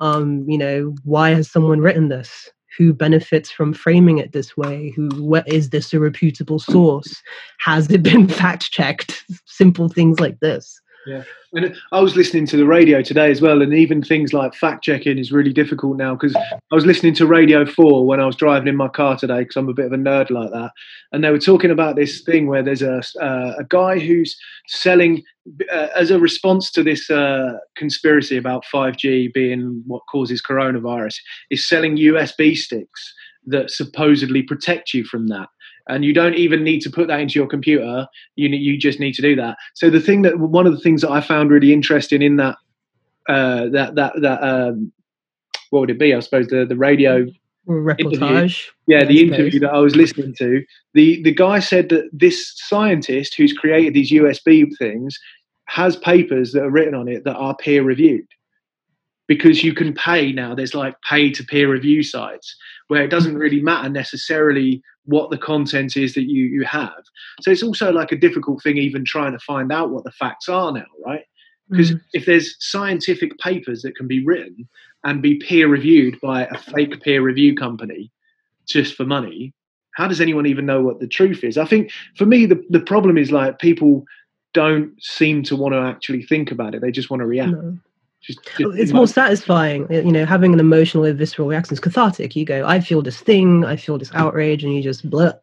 Um, you know, why has someone written this? Who benefits from framing it this way? Who, what, is this a reputable source? Has it been fact checked? Simple things like this. Yeah, and I was listening to the radio today as well, and even things like fact checking is really difficult now, because I was listening to Radio four when I was driving in my car today, because I'm a bit of a nerd like that, and they were talking about this thing where there's a uh, a guy who's selling uh, as a response to this uh, conspiracy about five G being what causes coronavirus, is selling U S B sticks that supposedly protect you from that. And you don't even need to put that into your computer. You you just need to do that. So the thing that one of the things that I found really interesting in that uh, that that that um, what would it be? I suppose the the radio reportage. Yeah, the interview that I was listening to. The the guy said that this scientist who's created these U S B things has papers that are written on it that are peer reviewed, because you can pay now. There's like pay to peer review sites where it doesn't really matter necessarily what the content is that you, you have. So it's also like a difficult thing even trying to find out what the facts are now, right? Because mm. if there's scientific papers that can be written and be peer-reviewed by a fake peer review company just for money, how does anyone even know what the truth is? I think for me, the, the problem is like people don't seem to want to actually think about it. They just want to react. No. Just, just it's more satisfying, you know, having an emotional, visceral reaction is cathartic. You go, I feel this thing, I feel this outrage, and you just bleh,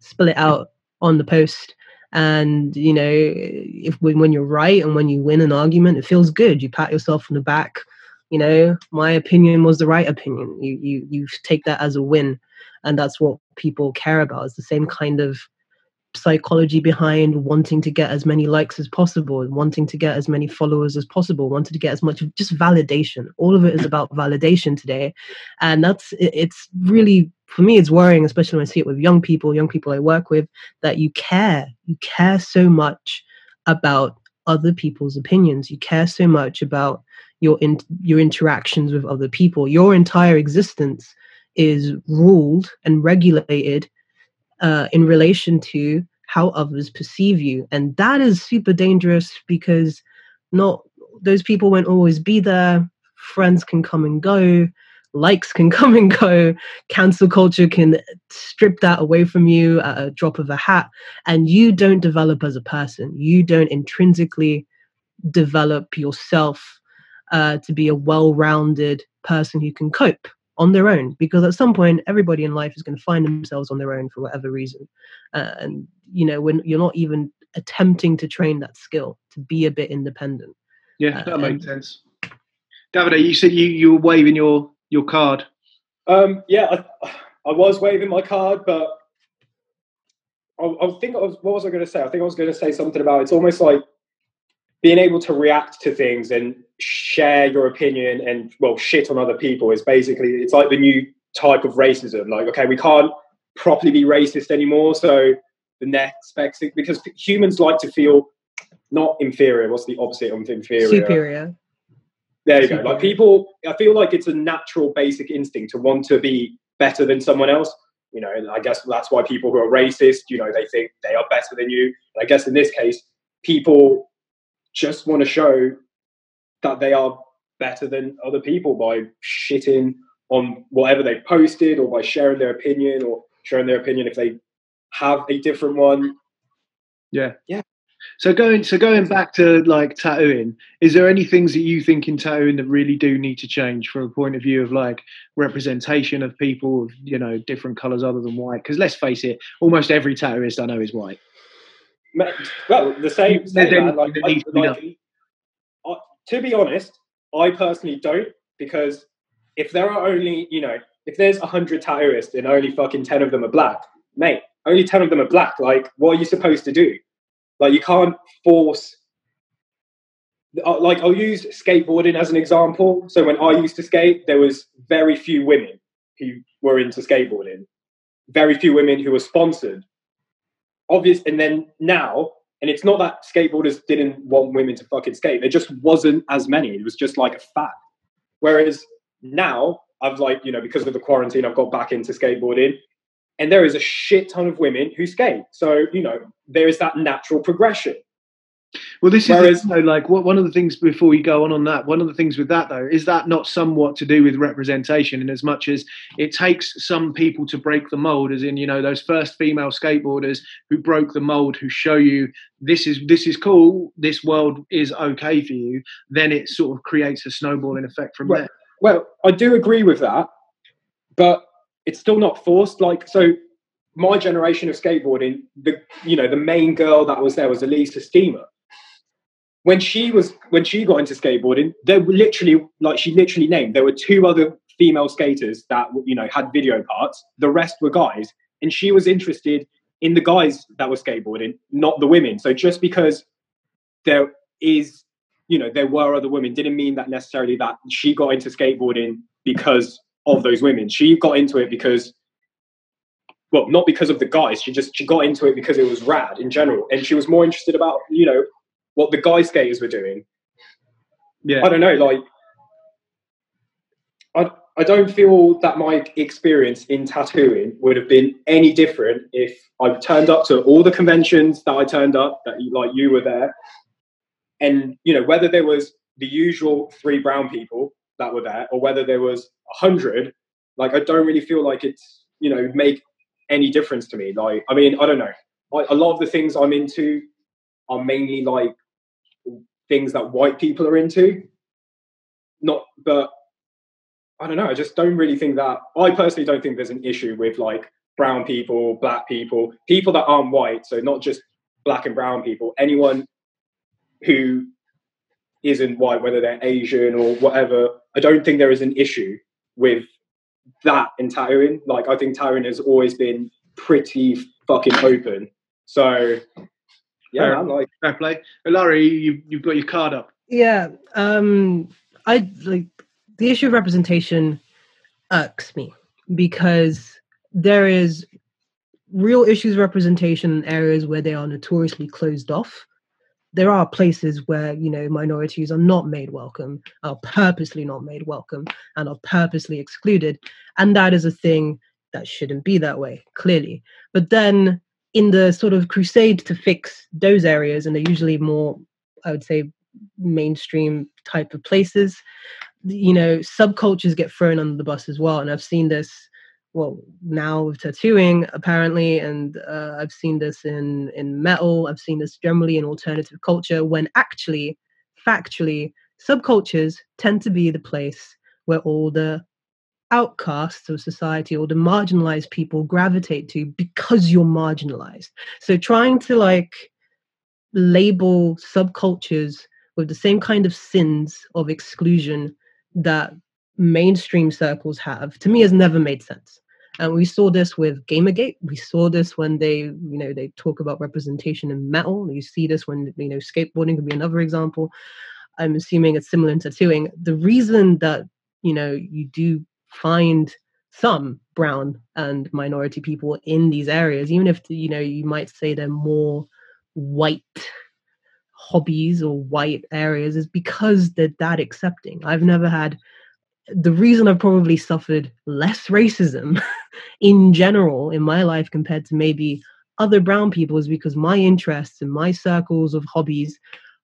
spill it out on the post. And, you know, if when you're right and when you win an argument, it feels good. You pat yourself on the back. You know, my opinion was the right opinion. You you you take that as a win, and that's what people care about. It's the same kind of psychology behind wanting to get as many likes as possible, wanting to get as many followers as possible, wanting to get as much, just validation. All of it is about validation today, and that's it, it's really, for me, it's worrying, especially when I see it with young people young people I work with, that you care you care so much about other people's opinions. You care so much about your in, your interactions with other people. Your entire existence is ruled and regulated Uh, in relation to how others perceive you. And that is super dangerous, because not those people won't always be there. Friends can come and go. Likes can come and go. Cancel culture can strip that away from you at a drop of a hat. And you don't develop as a person. You don't intrinsically develop yourself uh, to be a well-rounded person who can cope on their own, because at some point everybody in life is going to find themselves on their own for whatever reason, uh, and you know, when you're not even attempting to train that skill to be a bit independent. Yeah, that uh, makes sense. Davide, you said you, you were waving your, your card. Um, yeah, I, I was waving my card, but I, I think I was, what was I going to say? I think I was going to say something about it's almost like being able to react to things and share your opinion and, well, shit on other people is basically, it's like the new type of racism. Like, okay, we can't properly be racist anymore. So the next, because humans like to feel not inferior. What's the opposite of inferior? Superior. There you go. Like people, I feel like it's a natural basic instinct to want to be better than someone else. You know, and I guess that's why people who are racist, you know, they think they are better than you. And I guess in this case, people just want to show that they are better than other people by shitting on whatever they posted or by sharing their opinion or sharing their opinion if they have a different one. Yeah. Yeah. So going so going back to like tattooing, is there any things that you think in tattooing that really do need to change from a point of view of like representation of people, you know, different colours other than white? Because let's face it, almost every tattooist I know is white. Well, the same. same that, like, I, like, I, to be honest, I personally don't, because if there are only, you know, if there's a hundred tattooists and only fucking ten of them are black, mate, only ten of them are black. Like, what are you supposed to do? Like, you can't force, like, I'll use skateboarding as an example. So when I used to skate, there was very few women who were into skateboarding, very few women who were sponsored. Obvious. And then now, and it's not that skateboarders didn't want women to fucking skate. There just wasn't as many. It was just like a fact. Whereas now I've like, you know, because of the quarantine, I've got back into skateboarding. And there is a shit ton of women who skate. So, you know, there is that natural progression. Well, this Whereas, is, you know, like, what, one of the things before you go on on that, one of the things with that, though, is that not somewhat to do with representation in as much as it takes some people to break the mold, as in, you know, those first female skateboarders who broke the mold, who show you this is this is cool, this world is okay for you, then it sort of creates a snowballing effect from well, there. Well, I do agree with that, but it's still not forced. Like, so my generation of skateboarding, the, you know, the main girl that was there was Elisa Steamer. When she was, when she got into skateboarding, there were literally, like she literally named, there were two other female skaters that, you know, had video parts. The rest were guys. And she was interested in the guys that were skateboarding, not the women. So just because there is, you know, there were other women didn't mean that necessarily that she got into skateboarding because of those women. She got into it because, well, not because of the guys. She just, she got into it because it was rad in general. And she was more interested about, you know, what the guy skaters were doing. Yeah. I don't know, like, I I don't feel that my experience in tattooing would have been any different if I turned up to all the conventions that I turned up, that like you were there. And, you know, whether there was the usual three brown people that were there or whether there was a hundred, like, I don't really feel like it's, you know, make any difference to me. Like, I mean, I don't know. Like, a lot of the things I'm into are mainly like things that white people are into. Not, but I don't know. I just don't really think that, I personally don't think there's an issue with like brown people, black people, people that aren't white. So not just black and brown people, anyone who isn't white, whether they're Asian or whatever. I don't think there is an issue with that in tattooing. Like, I think tattooing has always been pretty fucking open. So, yeah, fair, man, like, fair play. Ilaria, you, you've got your card up. Yeah, um, I like the issue of representation irks me because there is real issues of representation in areas where they are notoriously closed off. There are places where, you know, minorities are not made welcome, are purposely not made welcome, and are purposely excluded. And that is a thing that shouldn't be that way, clearly. But then in the sort of crusade to fix those areas, and they're usually more, I would say, mainstream type of places, you know, subcultures get thrown under the bus as well. And I've seen this, well, now with tattooing, apparently, and uh, I've seen this in, in metal, I've seen this generally in alternative culture, when actually, factually, subcultures tend to be the place where all the outcasts of society, all the marginalized people gravitate to because you're marginalized. So trying to, like, label subcultures with the same kind of sins of exclusion that mainstream circles have, to me, has never made sense. And we saw this with Gamergate. We saw this when they, you know, they talk about representation in metal. You see this when, you know, skateboarding could be another example. I'm assuming it's similar in tattooing. The reason that, you know, you do find some brown and minority people in these areas, even if, you know, you might say they're more white hobbies or white areas, is because they're that accepting. I've never had... The reason I've probably suffered less racism in general in my life compared to maybe other brown people is because my interests and my circles of hobbies,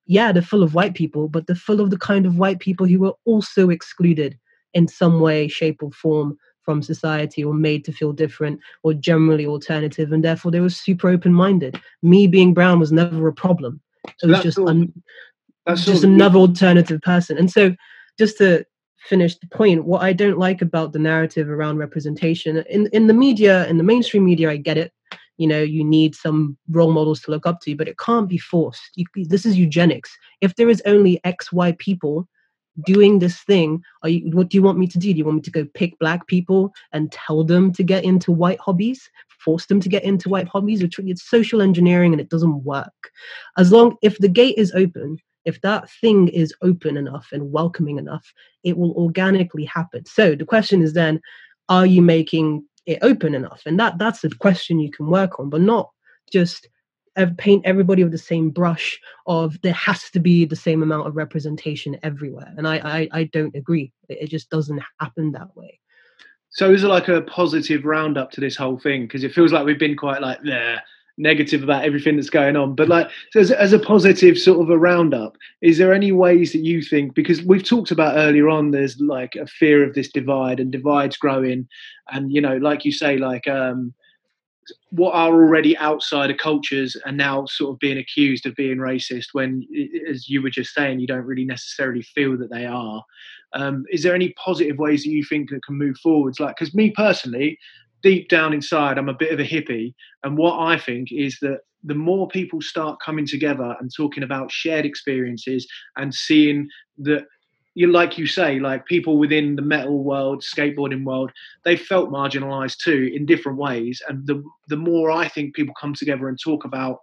yeah, they're full of white people, but they're full of the kind of white people who were also excluded in some way, shape or form from society, or made to feel different or generally alternative. And therefore they were super open-minded. Me being brown was never a problem. It was that's just, all, un- just another alternative person. And so just to finish the point, what I don't like about the narrative around representation in in the media, in the mainstream media, I get it. You know, you need some role models to look up to, but it can't be forced. You, this is eugenics. If there is only X, Y people doing this thing, are you, what do you want me to do? Do you want me to go pick black people and tell them to get into white hobbies, force them to get into white hobbies? It's social engineering and it doesn't work. As long, if the gate is open, if that thing is open enough and welcoming enough, it will organically happen. So the question is then, are you making it open enough? And that that's a question you can work on, but not just paint everybody with the same brush of there has to be the same amount of representation everywhere. And I, I, I don't agree. It just doesn't happen that way. So is it like a positive roundup to this whole thing? Because it feels like we've been quite like, nah, negative about everything that's going on, but like so as, as a positive sort of a roundup, is there any ways that you think, because we've talked about earlier on, there's like a fear of this divide and divides growing, and you know, like you say, like um what are already outsider cultures are now sort of being accused of being racist when, as you were just saying, you don't really necessarily feel that they are. Um is there any positive ways that you think that can move forwards? Like, because me personally, deep down inside, I'm a bit of a hippie, and what I think is that the more people start coming together and talking about shared experiences and seeing that, you like you say, like people within the metal world, skateboarding world, they felt marginalized too in different ways, and the the more I think people come together and talk about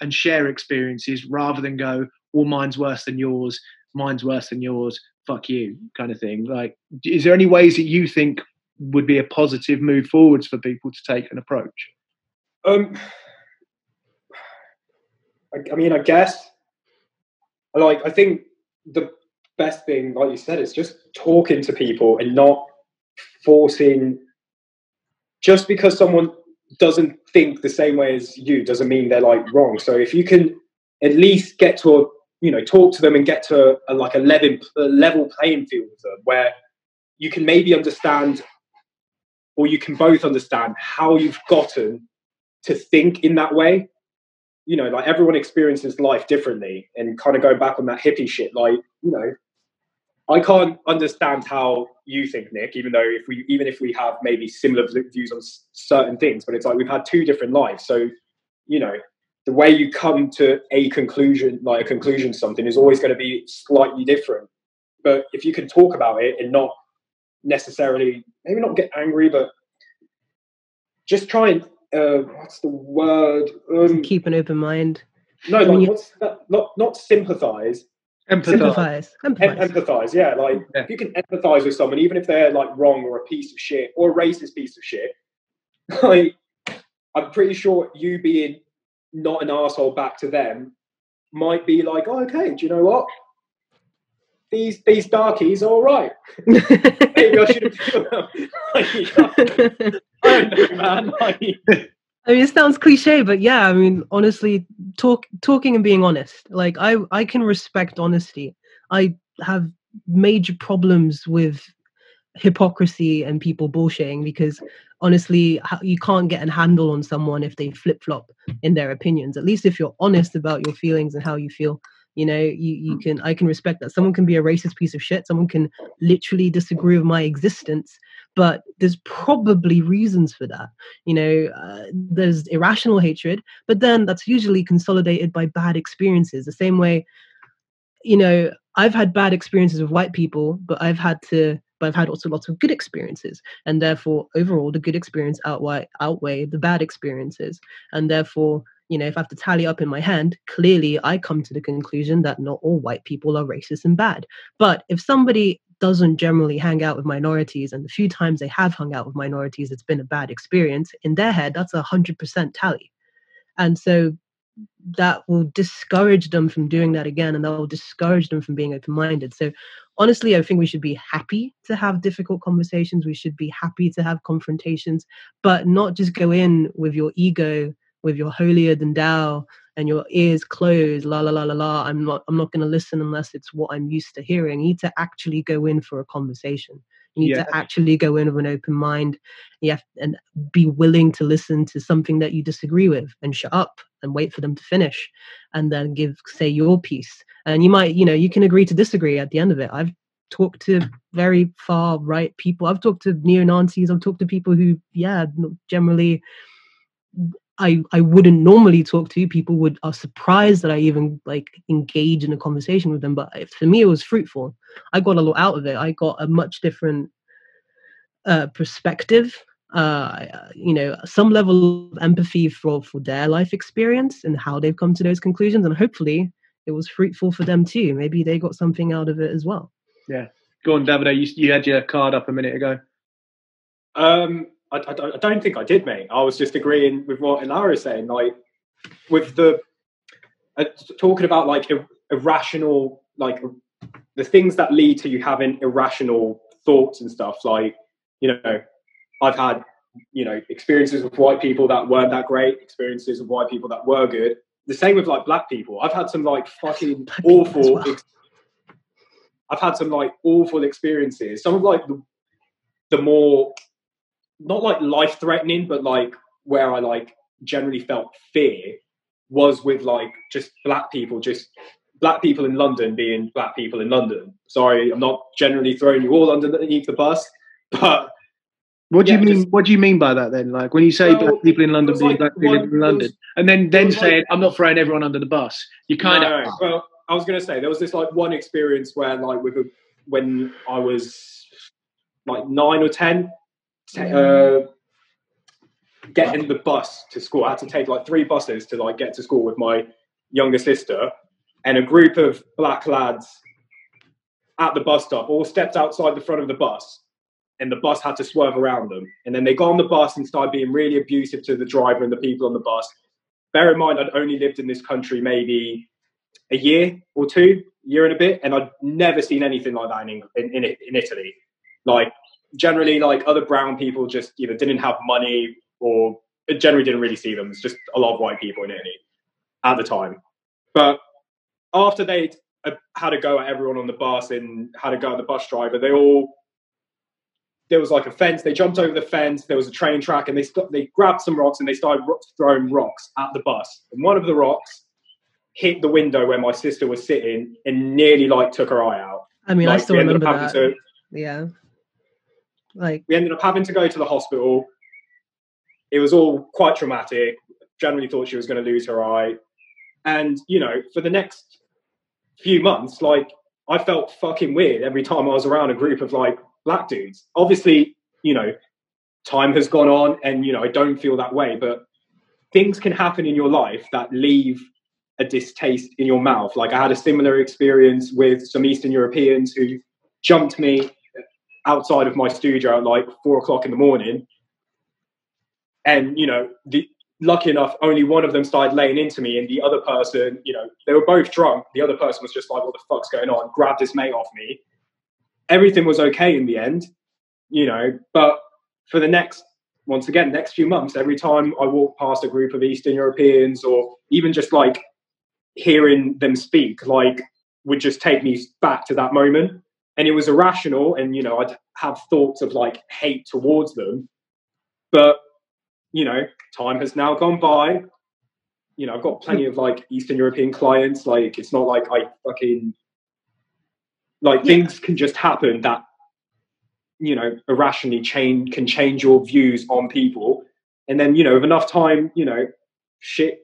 and share experiences rather than go, well, mine's worse than yours, mine's worse than yours, fuck you kind of thing. Like, is there any ways that you think would be a positive move forwards for people to take an approach? Um, I, I mean, I guess, like, I think the best thing, like you said, is just talking to people and not forcing. Just because someone doesn't think the same way as you doesn't mean they're like wrong. So if you can at least get to a, you know, talk to them and get to a, like a level, a level playing field with them where you can maybe understand, or you can both understand how you've gotten to think in that way. You know, like everyone experiences life differently, and kind of going back on that hippie shit, like, you know, I can't understand how you think, Nick, even though if we, even if we have maybe similar views on certain things, but it's like we've had two different lives. So, you know, the way you come to a conclusion, like a conclusion to something, is always going to be slightly different. But if you can talk about it and not necessarily, maybe not get angry, but just try and uh what's the word um, keep an open mind. No, like, I mean, what's that? not not sympathize empathize empathize, em- empathize yeah like yeah. If you can empathize with someone, even if they're like wrong or a piece of shit or a racist piece of shit, like I'm pretty sure you being not an asshole back to them might be like, oh, okay, do you know what, These these darkies are all right. Maybe I shouldn't feel that. I don't know, man. I mean, it sounds cliche, but yeah, I mean, honestly, talk talking and being honest. Like, I, I can respect honesty. I have major problems with hypocrisy and people bullshitting, because honestly, you can't get a handle on someone if they flip-flop in their opinions. At least if you're honest about your feelings and how you feel, you know, you, you can, I can respect that. Someone can be a racist piece of shit. Someone can literally disagree with my existence, but there's probably reasons for that. You know, uh, there's irrational hatred, but then that's usually consolidated by bad experiences. The same way, you know, I've had bad experiences with white people, but I've had to, but I've had also lots of good experiences, and therefore overall the good experience outweigh outweigh the bad experiences, and therefore, you know, if I have to tally up in my hand, clearly I come to the conclusion that not all white people are racist and bad. But if somebody doesn't generally hang out with minorities, and the few times they have hung out with minorities, it's been a bad experience, in their head, that's a one hundred percent tally. And so that will discourage them from doing that again, and that will discourage them from being open-minded. So honestly, I think we should be happy to have difficult conversations. We should be happy to have confrontations, but not just go in with your ego, with your holier than thou and your ears closed, la la la la la, I'm not I'm not going to listen unless it's what I'm used to hearing. You need to actually go in for a conversation. You need yeah. to actually go in with an open mind. You have and be willing to listen to something that you disagree with, and shut up and wait for them to finish, and then give say your piece. And you might, you know, you can agree to disagree at the end of it. I've talked to very far right people. I've talked to neo-Nazis. I've talked to people who, yeah, generally. I, I wouldn't normally talk to people would are surprised that I even like engage in a conversation with them. But for me, it was fruitful. I got a lot out of it. I got a much different uh, perspective, uh, you know, some level of empathy for, for their life experience and how they've come to those conclusions. And hopefully it was fruitful for them too. Maybe they got something out of it as well. Yeah. Go on, Davide. You, you had your card up a minute ago. Um, I, I, I don't think I did, mate. I was just agreeing with what Ilaria was saying, like with the uh, talking about like ir- irrational, like the things that lead to you having irrational thoughts and stuff. Like, you know, I've had, you know, experiences with white people that weren't that great, experiences with white people that were good. The same with like black people. I've had some like fucking awful. Well. Ex- I've had some like awful experiences. Some of like the, the more. Not like life threatening, but like where I like generally felt fear was with like just black people, just black people in London being black people in London. Sorry, I'm not generally throwing you all underneath the bus, but what do yeah, you mean? Just, what do you mean by that then? Like when you say well, black people in London being like black people one, in London, was, and then then saying like, I'm not throwing everyone under the bus. You kind no, of oh. Well, I was going to say there was this like one experience where like with a, when I was like nine or ten. Uh, getting the bus to school. I had to take like three buses to like get to school with my younger sister, and a group of black lads at the bus stop all stepped outside the front of the bus, and the bus had to swerve around them, and then they got on the bus and started being really abusive to the driver and the people on the bus. Bear in mind, I'd only lived in this country maybe a year or two, year and a bit, and I'd never seen anything like that in England, in, in, in Italy. Like generally, like other brown people just either didn't have money or generally didn't really see them. It's just a lot of white people in Italy at the time. But after they'd uh, had a go at everyone on the bus and had a go at the bus driver, they all, there was like a fence. They jumped over the fence. There was a train track, and they st- they grabbed some rocks and they started ro- throwing rocks at the bus. And one of the rocks hit the window where my sister was sitting and nearly like took her eye out. I mean, like, I still remember that. To, yeah. Like we ended up having to go to the hospital. It was all quite traumatic. Generally thought she was going to lose her eye. And, you know, for the next few months, like I felt fucking weird every time I was around a group of like black dudes. Obviously, you know, time has gone on and, you know, I don't feel that way, but things can happen in your life that leave a distaste in your mouth. Like I had a similar experience with some Eastern Europeans who jumped me outside of my studio at like four o'clock in the morning, and you know, the lucky enough only one of them started laying into me, and the other person, you know, they were both drunk. The other person was just like, what the fuck's going on, grabbed his mate off me. Everything was okay in the end, you know, but for the next once again next few months, every time I walked past a group of Eastern Europeans or even just like hearing them speak, like would just take me back to that moment. And it was irrational, and, you know, I'd have thoughts of, like, hate towards them. But, you know, time has now gone by. You know, I've got plenty of, like, Eastern European clients. Like, it's not like I fucking... Like, yeah. Things can just happen that, you know, irrationally change can change your views on people. And then, you know, with enough time, you know, shit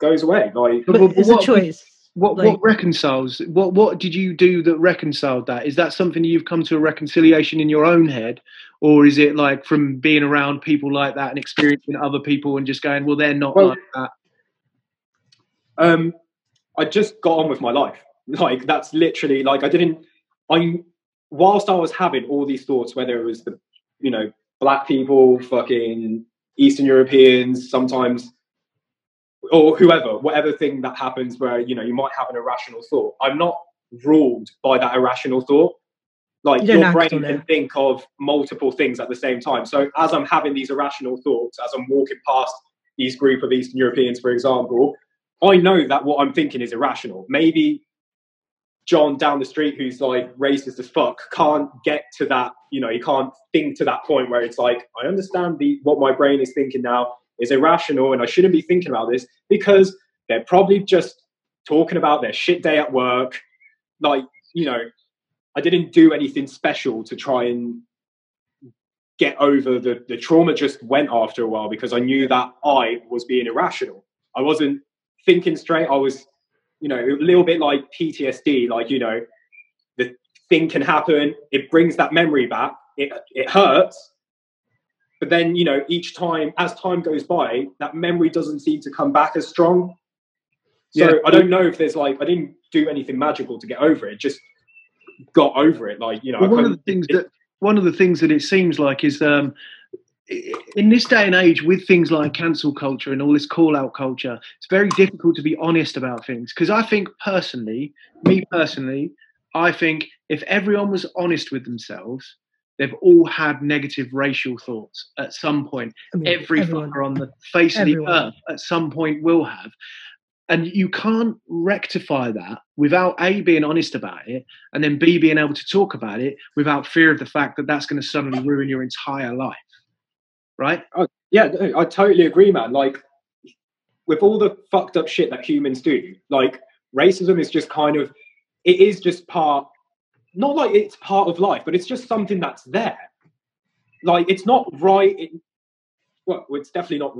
goes away. Like, but it's what, a choice. What like, what reconciles? What what did you do that reconciled that? Is that something you've come to a reconciliation in your own head, or is it like from being around people like that and experiencing other people and just going, well, they're not well, like that? Um, I just got on with my life. Like that's literally like I didn't. I whilst I was having all these thoughts, whether it was the you know black people, fucking Eastern Europeans, sometimes. Or whoever, whatever thing that happens where, you know, you might have an irrational thought. I'm not ruled by that irrational thought. Like you your brain can think of multiple things at the same time. So as I'm having these irrational thoughts, as I'm walking past these group of Eastern Europeans, for example, I know that what I'm thinking is irrational. Maybe John down the street, who's like racist as fuck, can't get to that, you know, he can't think to that point where it's like, I understand the what my brain is thinking now is irrational and I shouldn't be thinking about this because they're probably just talking about their shit day at work. Like, you know, I didn't do anything special to try and get over the, the trauma just went after a while because I knew that I was being irrational. I wasn't thinking straight. I was, you know, a little bit like P T S D, like, you know, the thing can happen. It brings that memory back. It it hurts. But then, you know, each time, as time goes by, that memory doesn't seem to come back as strong. So yeah. I don't know if there's like, I didn't do anything magical to get over it. Just got over it. Like, you know, well, I one of the things it, that one of the things that it seems like is um, in this day and age with things like cancel culture and all this call out culture, it's very difficult to be honest about things. Because I think personally, me personally, I think if everyone was honest with themselves, they've all had negative racial thoughts at some point. I mean, Every everyone, fucker on the face everyone. of the earth at some point will have. And you can't rectify that without A, being honest about it, and then B, being able to talk about it without fear of the fact that that's going to suddenly ruin your entire life. Right? Oh, yeah, I totally agree, man. Like, with all the fucked up shit that humans do, like, racism is just kind of, it is just part Not like it's part of life, but it's just something that's there. Like, it's not right. It, well, it's definitely not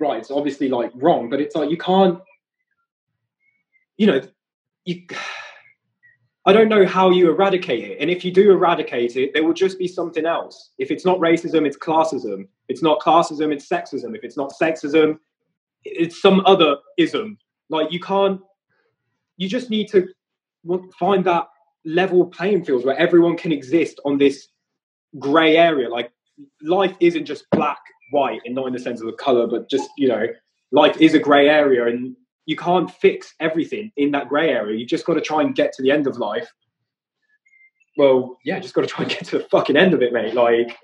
right. It's obviously, like, wrong. But it's like, you can't, you know, you. I don't know how you eradicate it. And if you do eradicate it, there will just be something else. If it's not racism, it's classism. If it's not classism, it's sexism. If it's not sexism, it's some other ism. Like, you can't, you just need to find that level playing fields where everyone can exist on this grey area. Like, life isn't just black, white, and not in the sense of the colour, but just, you know, life is a grey area and you can't fix everything in that grey area. You just got to try and get to the end of life. Well, yeah, just got to try and get to the fucking end of it, mate. Like,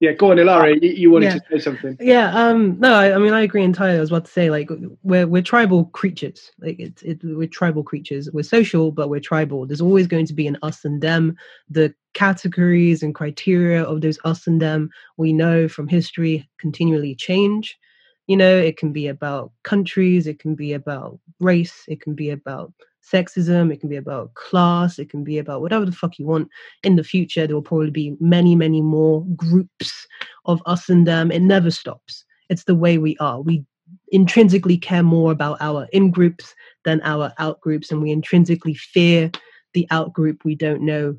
yeah, go on, Ilaria, you, you wanted yeah. to say something. Yeah, um, no, I, I mean, I agree entirely. I was about to say, like, we're we're tribal creatures. Like, it's it, we're tribal creatures. We're social, but we're tribal. There's always going to be an us and them. The categories and criteria of those us and them, we know from history, continually change. You know, it can be about countries. It can be about race. It can be about sexism, it can be about class, it can be about whatever the fuck you want. In the future, there will probably be many, many more groups of us and them. It never stops. It's the way we are. We intrinsically care more about our in-groups than our out-groups, and we intrinsically fear the out-group we don't know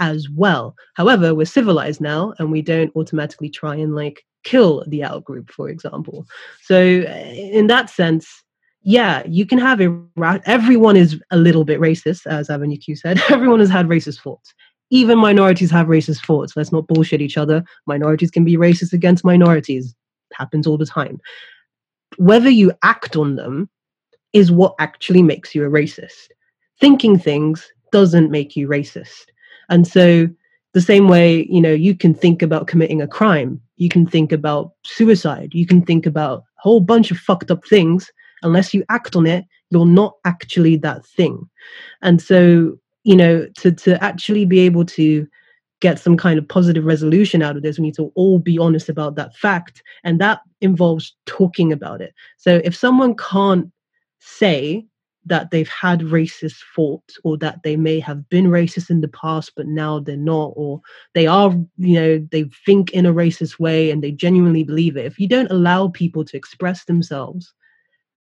as well. However, we're civilized now, and we don't automatically try and, like, kill the out-group, for example. So in that sense, yeah, you can have a ra- everyone is a little bit racist, as Avenue Q said. Everyone has had racist thoughts. Even minorities have racist thoughts. Let's not bullshit each other. Minorities can be racist against minorities. It happens all the time. Whether you act on them is what actually makes you a racist. Thinking things doesn't make you racist. And so the same way, you know, you can think about committing a crime. You can think about suicide. You can think about a whole bunch of fucked up things. Unless you act on it, you're not actually that thing. And so, you know, to, to actually be able to get some kind of positive resolution out of this, we need to all be honest about that fact. And that involves talking about it. So if someone can't say that they've had racist thoughts, or that they may have been racist in the past, but now they're not, or they are, you know, they think in a racist way and they genuinely believe it. If you don't allow people to express themselves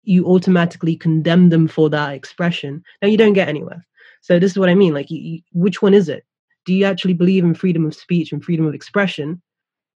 you automatically condemn them for that expression, then you don't get anywhere. So this is what I mean. Like, you, you, which one is it? Do you actually believe in freedom of speech and freedom of expression?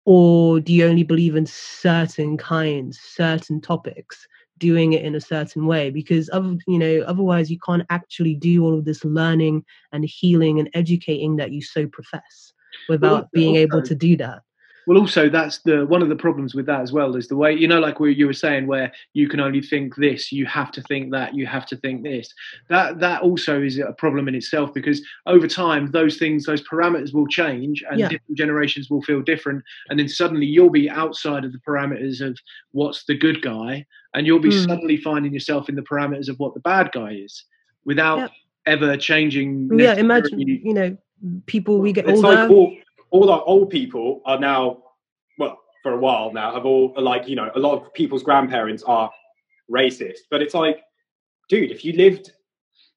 Or do you only believe in certain kinds, certain topics, doing it in a certain way? Because, other, you know, otherwise you can't actually do all of this learning and healing and educating that you so profess without well, being also, able to do that. Well, also, that's the one of the problems with that as well, is the way, you know, like we, you were saying, where you can only think this, you have to think that, you have to think this. That that also is a problem in itself, because over time, those things, those parameters will change, and yeah. different generations will feel different. And then suddenly you'll be outside of the parameters of what's the good guy, and you'll be mm. suddenly finding yourself in the parameters of what the bad guy is, without yeah. ever changing. Yeah, imagine, you know, people, we get older. Like all, all our old people are now, well, for a while now, have all, like, you know, a lot of people's grandparents are racist. But it's like, dude, if you lived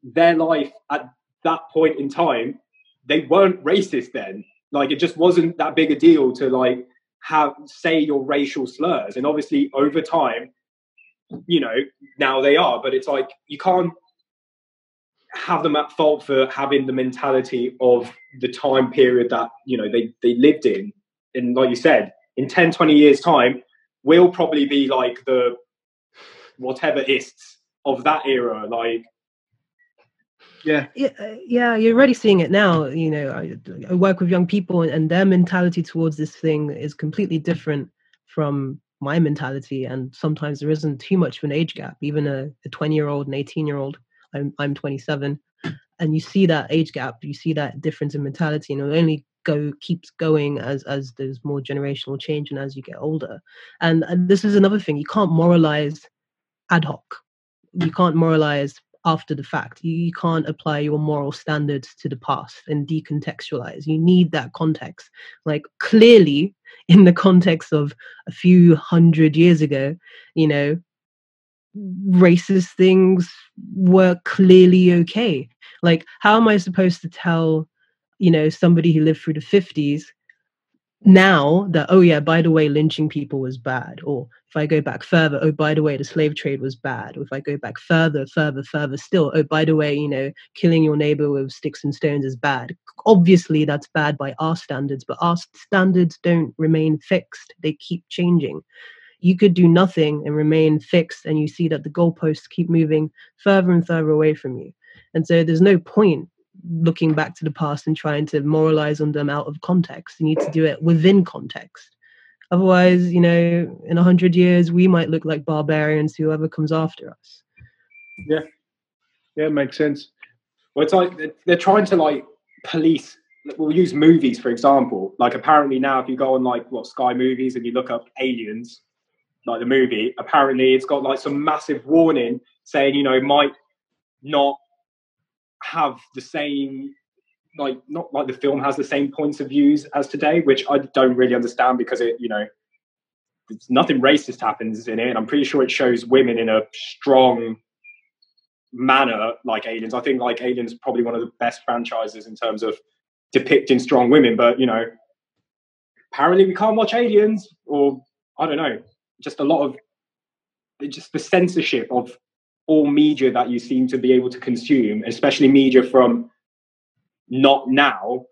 their life at that point in time, they weren't racist then. Like, it just wasn't that big a deal to, like, have, say your racial slurs. And obviously, over time, you know, now they are. But it's like, you can't have them at fault for having the mentality of the time period that, you know, they, they lived in. And like you said, in ten, twenty years time, we'll probably be like the whatever-ists of that era. Like, yeah. Yeah, yeah, you're already seeing it now. You know, I, I work with young people, and, and their mentality towards this thing is completely different from my mentality. And sometimes there isn't too much of an age gap, even a, a twenty-year-old, an eighteen-year-old. I'm, I'm twenty-seven, and you see that age gap, you see that difference in mentality, and it only go keeps going as as there's more generational change and as you get older. And, and this is another thing, you can't moralize ad hoc. You can't moralize after the fact. You, you can't apply your moral standards to the past and decontextualize. You need that context. Like, clearly, in the context of a few hundred years ago, you know, racist things were clearly okay. Like, how am I supposed to tell, you know, somebody who lived through the fifties now that, oh yeah, by the way, lynching people was bad, or if I go back further, oh, by the way, the slave trade was bad, or if I go back further, further, further still, oh, by the way, you know, killing your neighbor with sticks and stones is bad. Obviously, that's bad by our standards, but our standards don't remain fixed. They keep changing. You could do nothing and remain fixed, and you see that the goalposts keep moving further and further away from you. And so there's no point looking back to the past and trying to moralize on them out of context. You need to do it within context. Otherwise, you know, in a hundred years, we might look like barbarians, whoever comes after us. Yeah. Yeah, it makes sense. Well, it's like they're trying to, like, police. We'll use movies, for example. Like, apparently now if you go on, like, what, Sky Movies and you look up Aliens, like the movie, apparently it's got like some massive warning saying, you know, might not have the same, like, not like the film has the same points of views as today, which I don't really understand, because it, you know, it's nothing racist happens in it. And I'm pretty sure it shows women in a strong manner, like Aliens. I think like Aliens is probably one of the best franchises in terms of depicting strong women, but, you know, apparently we can't watch Aliens, or I don't know. Just a lot of, just the censorship of all media that you seem to be able to consume, especially media from not now.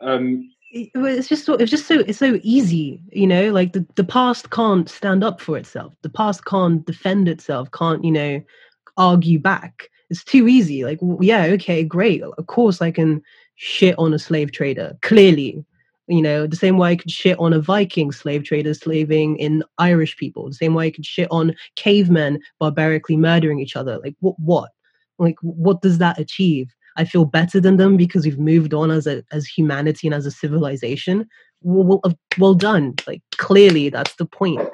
Um, it's just so, it's just so, it's so easy, you know, like the, the past can't stand up for itself. The past can't defend itself, can't, you know, argue back. It's too easy. Like, yeah, okay, great. Of course I can shit on a slave trader, clearly. You know, the same way I could shit on a Viking slave trader slaving in Irish people. The same way I could shit on cavemen barbarically murdering each other. Like, what? What? Like, what does that achieve? I feel better than them because we've moved on as a as humanity and as a civilization. Well, well done. Like, clearly that's the point.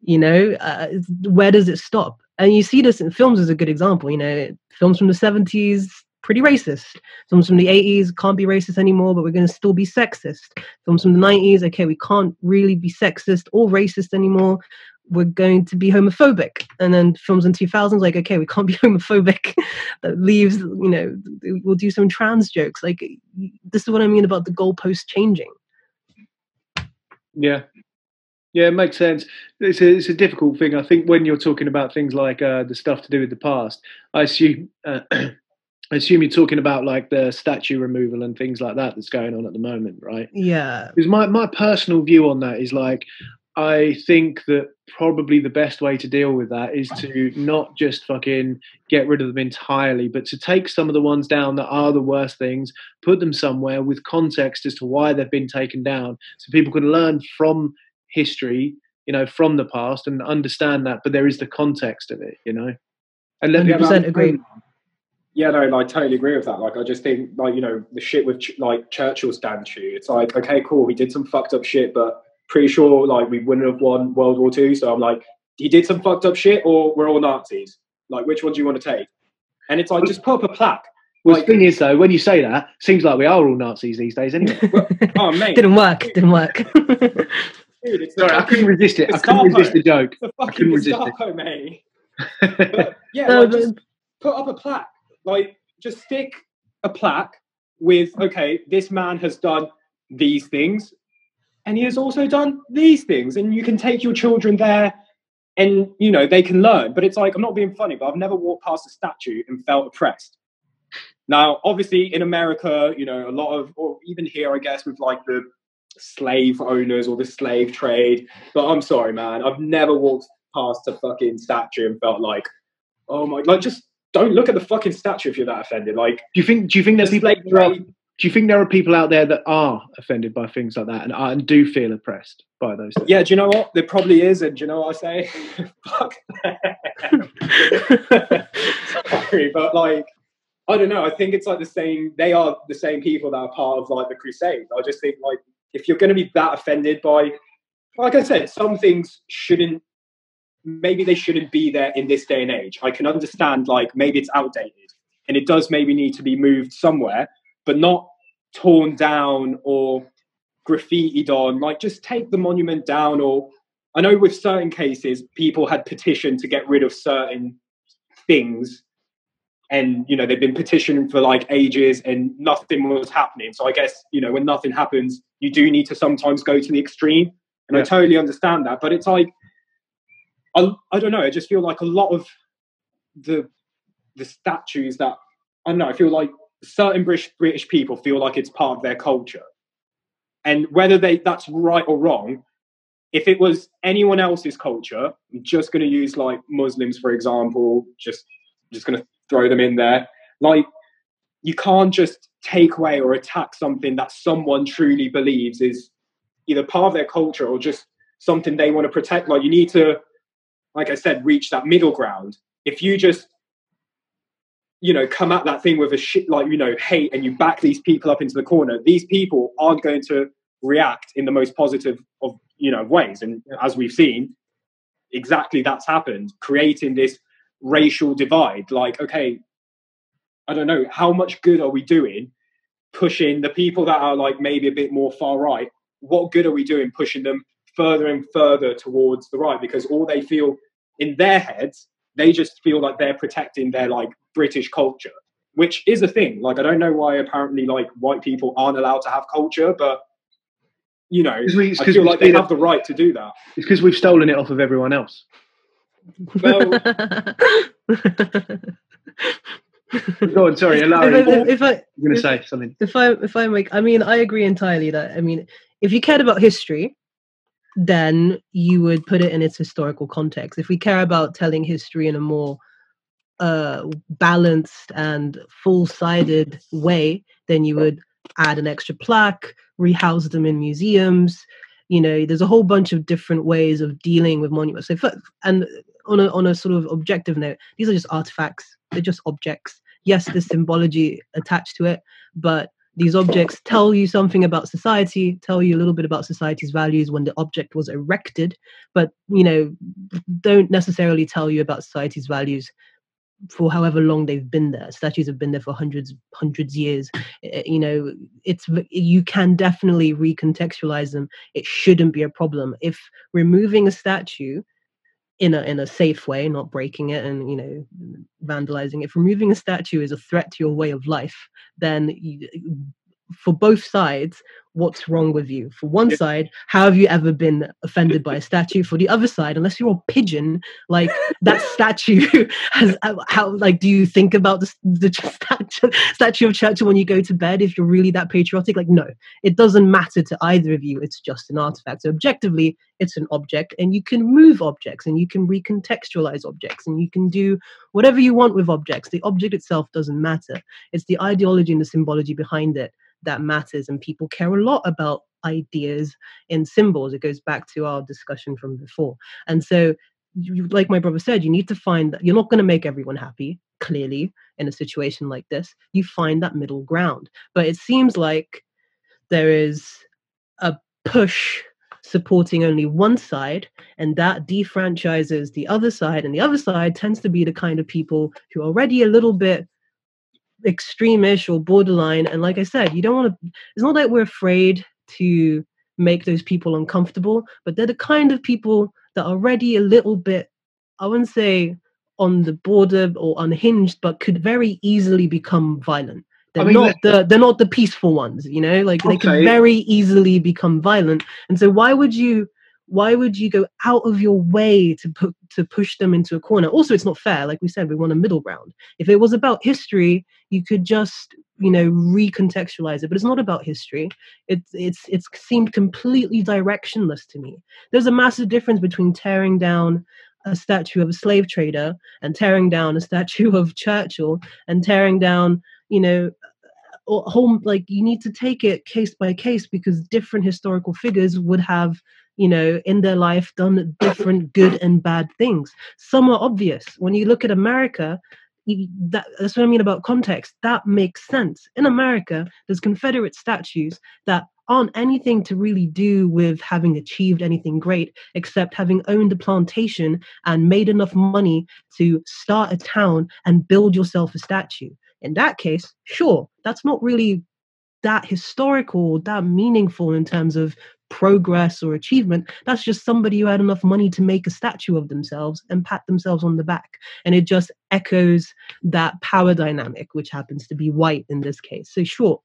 You know, uh, where does it stop? And you see this in films as a good example. You know, films from the seventies. Pretty racist. Films from the eighties, can't be racist anymore, but we're going to still be sexist. Films from the nineties, okay, we can't really be sexist or racist anymore. We're going to be homophobic. And then films in two thousands, like, okay, we can't be homophobic. That leaves, you know, we'll do some trans jokes. Like, this is what I mean about the goalposts changing. Yeah. Yeah, it makes sense. It's a, it's a difficult thing. I think when you're talking about things like uh, the stuff to do with the past, I assume uh, I assume you're talking about like the statue removal and things like that that's going on at the moment, right? Yeah. Because my, my personal view on that is like, I think that probably the best way to deal with that is to not just fucking get rid of them entirely, but to take some of the ones down that are the worst things, put them somewhere with context as to why they've been taken down so people can learn from history, you know, from the past and understand that, but there is the context of it, you know. And let one hundred percent agree. Yeah, no, like, totally agree with that. Like, I just think, like, you know, the shit with, like, Churchill's statue, it's like, okay, cool, he did some fucked up shit, but pretty sure, like, we wouldn't have won World War Two, so I'm like, he did some fucked up shit, or we're all Nazis? Like, which one do you want to take? And it's like, just put up a plaque. Well, like, the thing is, though, when you say that, seems like we are all Nazis these days, anyway. Well, oh, mate. Didn't work, didn't work. Dude, Sorry, I couldn't resist it. Gestapo. I couldn't resist the joke. It's a fucking Gestapo, mate. But, yeah, no, like, but... just put up a plaque. Like, just stick a plaque with, okay, this man has done these things, and he has also done these things, and you can take your children there, and, you know, they can learn. But it's like, I'm not being funny, but I've never walked past a statue and felt oppressed. Now, obviously, in America, you know, a lot of, or even here, I guess, with, like, the slave owners or the slave trade, but I'm sorry, man, I've never walked past a fucking statue and felt like, oh my, like, just don't look at the fucking statue if you're that offended. Like, do you think do you think there's people like, there are, do you think there are people out there that are offended by things like that and are, and do feel oppressed by those things? Yeah, do you know what, there probably is, and do you know what I say? Fuck them. Sorry, but like, I don't know, I think it's like the same, they are the same people that are part of, like, the crusade. I just think, like, if you're going to be that offended by, like I said, some things shouldn't, maybe they shouldn't be there in this day and age. I can understand, like, maybe it's outdated and it does maybe need to be moved somewhere, but not torn down or graffitied on. Like, just take the monument down. Or I know with certain cases, people had petitioned to get rid of certain things, and, you know, they've been petitioning for, like, ages and nothing was happening. So I guess, you know, when nothing happens, you do need to sometimes go to the extreme. And yeah, I totally understand that. But it's like, I, I don't know, I just feel like a lot of the the statues that, I don't know, I feel like certain British, British people feel like it's part of their culture. And whether they that's right or wrong, if it was anyone else's culture, I'm just going to use, like, Muslims, for example, just just going to throw them in there. Like, you can't just take away or attack something that someone truly believes is either part of their culture or just something they want to protect. Like, you need to, like I said, reach that middle ground. If you just, you know, come at that thing with a shit, like, you know, hate, and you back these people up into the corner, these people aren't going to react in the most positive of, you know, ways. And as we've seen, exactly that's happened, creating this racial divide. Like, okay, I don't know, how much good are we doing pushing the people that are, like, maybe a bit more far right? What good are we doing pushing them further and further towards the right? Because all they feel in their heads, they just feel like they're protecting their, like, British culture, which is a thing. Like, I don't know why apparently, like, white people aren't allowed to have culture, but, you know, we, I feel like they have the right to do that. It's because we've stolen it off of everyone else. Well, go on, sorry, Ilaria. If, if, if I, you're going to say something. If I, if I make, I mean, I agree entirely that, I mean, if you cared about history, then you would put it in its historical context. If we care about telling history in a more uh, balanced and full-sided way, then you would add an extra plaque, rehouse them in museums. You know, there's a whole bunch of different ways of dealing with monuments. So, and on a, on a sort of objective note, these are just artifacts. They're just objects. Yes, there's symbology attached to it, but these objects tell you something about society, tell you a little bit about society's values when the object was erected, but, you know, don't necessarily tell you about society's values for however long they've been there. Statues have been there for hundreds, hundreds years. You know, it's, you can definitely recontextualize them. It shouldn't be a problem. If removing a statue in a in a safe way, not breaking it and, you know, vandalizing it, if removing a statue is a threat to your way of life, then you, for both sides, what's wrong with you? For one yeah. side, how have you ever been offended by a statue? For the other side, unless you're a pigeon, like that statue has, how, like, do you think about the, the statue of Churchill when you go to bed if you're really that patriotic? Like, no, it doesn't matter to either of you. It's just an artifact. So objectively, it's an object, and you can move objects, and you can recontextualize objects, and you can do whatever you want with objects. The object itself doesn't matter. It's the ideology and the symbology behind it that matters, and people care a lot about ideas and symbols. It goes back to our discussion from before. And so, you, like my brother said, you need to find that you're not going to make everyone happy, clearly, in a situation like this. You find that middle ground. But it seems like there is a push supporting only one side, and that defranchises the other side, and the other side tends to be the kind of people who are already a little bit extreme-ish or borderline. And like I said, you don't want to, it's not that we're afraid to make those people uncomfortable, but they're the kind of people that are already a little bit, I wouldn't say on the border or unhinged, but could very easily become violent. They're, I mean, not the, they're not the peaceful ones, you know, like okay. They can very easily become violent. And so why would you, why would you go out of your way to pu- to push them into a corner? Also, it's not fair. Like we said, we want a middle ground. If it was about history, you could just, you know, recontextualize it, but it's not about history. It's, it's, it's seemed completely directionless to me. There's a massive difference between tearing down a statue of a slave trader and tearing down a statue of Churchill and tearing down, you know, or home, like you need to take it case by case, because different historical figures would have, you know, in their life done different good and bad things. Some are obvious. When you look at America, you, that, that's what I mean about context. That makes sense. In America, there's Confederate statues that aren't anything to really do with having achieved anything great, except having owned a plantation and made enough money to start a town and build yourself a statue. In that case, sure, that's not really that historical, that meaningful in terms of progress or achievement. That's just somebody who had enough money to make a statue of themselves and pat themselves on the back. And it just echoes that power dynamic, which happens to be white in this case. So sure,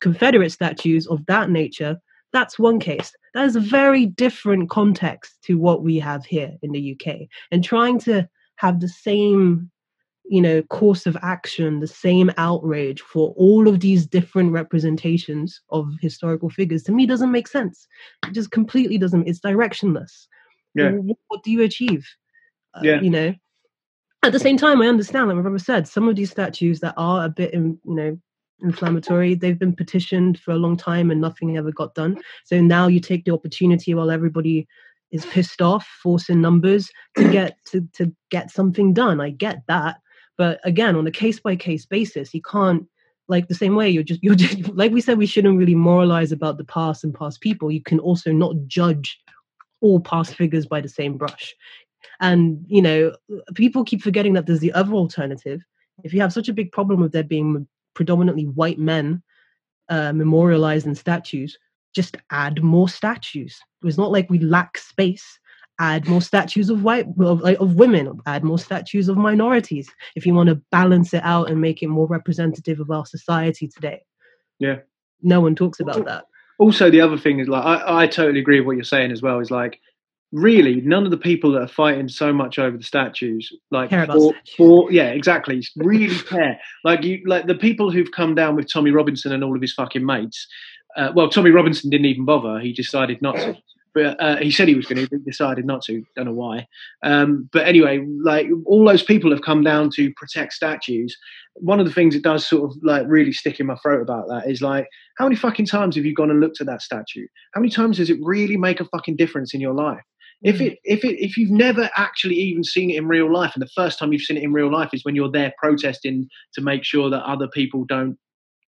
Confederate statues of that nature, that's one case. That is a very different context to what we have here in the U K. And trying to have the same, you know, course of action, the same outrage for all of these different representations of historical figures, to me doesn't make sense. It just completely doesn't. It's directionless. Yeah. What, what do you achieve? Uh, yeah. You know, at the same time, I understand, like my brother said, some of these statues that are a bit, in, you know, inflammatory, they've been petitioned for a long time and nothing ever got done. So now you take the opportunity while everybody is pissed off, forcing numbers to get to, to get something done. I get that. But again, on a case-by-case basis, you can't, like the same way, you're just, you're just, like we said, we shouldn't really moralize about the past and past people. You can also not judge all past figures by the same brush. And, you know, people keep forgetting that there's the other alternative. If you have such a big problem with there being predominantly white men uh, memorialized in statues, just add more statues. It's not like we lack space. Add more statues of white of, of women, add more statues of minorities if you want to balance it out and make it more representative of our society today. Yeah. No one talks about that. Also, the other thing is, like, I, I totally agree with what you're saying as well, is like, really, none of the people that are fighting so much over the statues, like, care about or, statues. Or, yeah, exactly, really care. Like, you, like the people who've come down with Tommy Robinson and all of his fucking mates, uh, well, Tommy Robinson didn't even bother, he decided not to. But uh, he said he was going to, but decided not to. Don't know why. Um, but anyway, like all those people have come down to protect statues. One of the things that does sort of like really stick in my throat about that is like, how many fucking times have you gone and looked at that statue? How many times does it really make a fucking difference in your life? If it, if it, if you've never actually even seen it in real life, and the first time you've seen it in real life is when you're there protesting to make sure that other people don't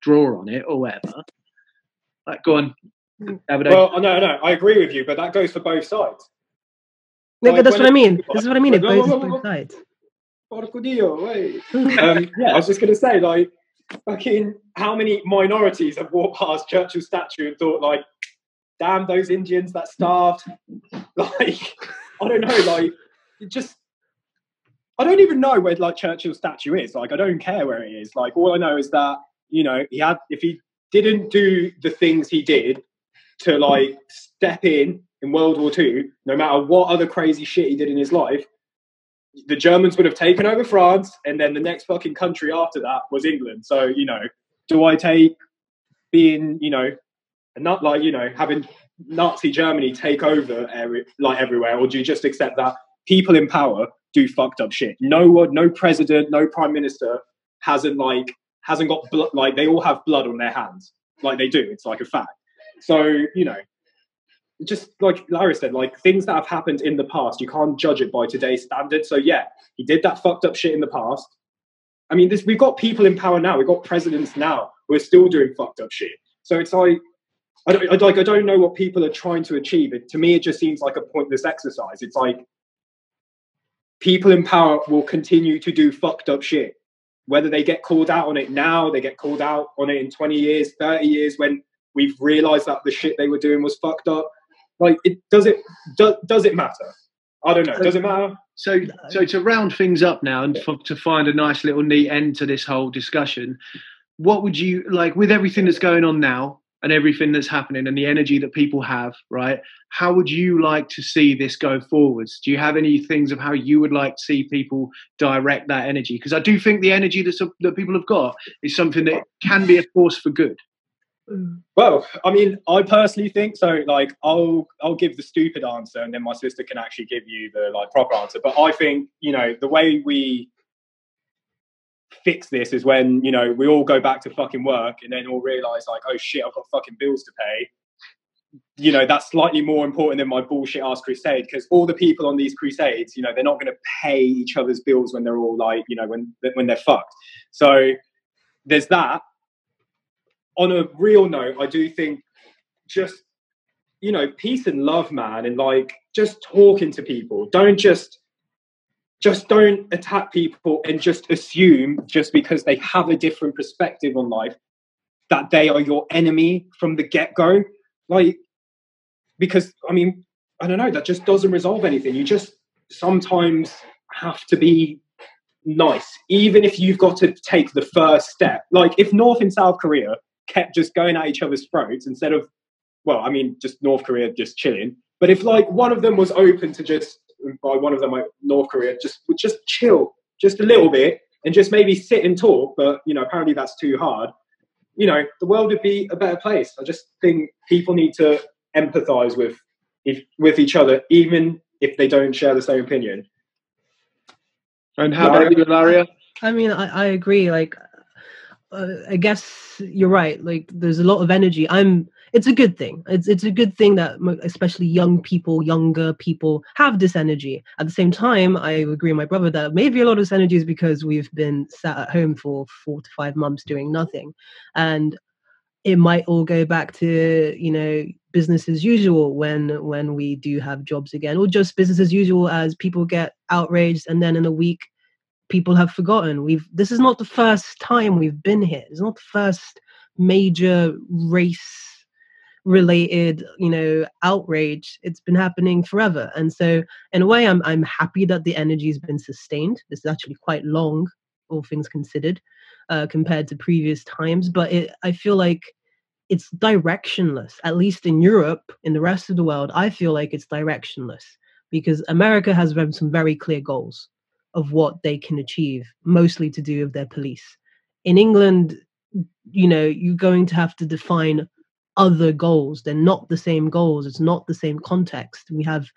draw on it or whatever. Like, go on. Well, no, no, I agree with you, but that goes for both sides. No, like, that's what it, I mean. This is what I mean. It goes for both sides. Porco Dio, wait. um, yeah, I was just going to say, like, fucking, how many minorities have walked past Churchill's statue and thought, like, damn, those Indians that starved? Like, I don't know, like, it just, I don't even know where, like, Churchill's statue is. Like, I don't care where it is. Like, all I know is that, you know, he had, if he didn't do the things he did, to like step in in World War Two, no matter what other crazy shit he did in his life, the Germans would have taken over France, and then the next fucking country after that was England. So, you know, do I take being, you know, not like, you know, having Nazi Germany take over every, like everywhere, or do you just accept that people in power do fucked up shit? No one, no president, no prime minister hasn't like, hasn't got blood, like they all have blood on their hands. Like they do, it's like a fact. So, you know, just like Larry said, like things that have happened in the past, you can't judge it by today's standards. So yeah, he did that fucked up shit in the past. I mean, this, we've got people in power now, we've got presidents now who are still doing fucked up shit. So it's like, I don't, I, like, I don't know what people are trying to achieve. It, to me, it just seems like a pointless exercise. It's like, people in power will continue to do fucked up shit. Whether they get called out on it now, they get called out on it in twenty years, thirty years, when we've realised that the shit they were doing was fucked up. Like, it, does it do, does it matter? I don't know. Does it matter? So, so to round things up now and for, to find a nice little neat end to this whole discussion, what would you, like, with everything that's going on now and everything that's happening and the energy that people have, right, how would you like to see this go forwards? Do you have any things of how you would like to see people direct that energy? Because I do think the energy that's, that people have got is something that can be a force for good. Well, I mean, I personally think so. Like, I'll I'll give the stupid answer, and then my sister can actually give you the like proper answer. But I think, you know, the way we fix this is when, you know, we all go back to fucking work and then all realize like, oh shit, I've got fucking bills to pay. You know, that's slightly more important than my bullshit ass crusade, because all the people on these crusades, you know, they're not going to pay each other's bills when they're all like, you know, when when they're fucked. So there's that. On a real note, I do think just, you know, peace and love, man, and like just talking to people. Don't just Just don't attack people and just assume just because they have a different perspective on life that they are your enemy from the get-go. Like, because, I mean, I don't know, that just doesn't resolve anything. You just sometimes have to be nice, even if you've got to take the first step. Like, if North and South Korea kept just going at each other's throats instead of, well, I mean, just North Korea just chilling. But if, like, one of them was open to just, by one of them, like North Korea, just would just chill just a little bit and just maybe sit and talk. But, you know, apparently that's too hard. You know, the world would be a better place. I just think people need to empathize with if, with each other, even if they don't share the same opinion. And how about you, Ilaria? I mean, I, I agree. Like, uh, I guess you're right. Like, there's a lot of energy. I'm... It's a good thing. It's it's a good thing that especially young people, younger people have this energy. At the same time, I agree with my brother that maybe a lot of this energy is because we've been sat at home for four to five months doing nothing. And it might all go back to, you know, business as usual when when we do have jobs again, or just business as usual as people get outraged and then in a week people have forgotten. We've this is not the first time we've been here. It's not the first major race related, you know, outrage. It's been happening forever. And so in a way, I'm I'm happy that the energy has been sustained. This is actually quite long, all things considered, uh, compared to previous times. But it, I feel like it's directionless, at least in Europe. In the rest of the world, I feel like it's directionless because America has some very clear goals of what they can achieve, mostly to do with their police. In England, you know, you're going to have to define other goals. They're not the same goals. It's not the same context. We have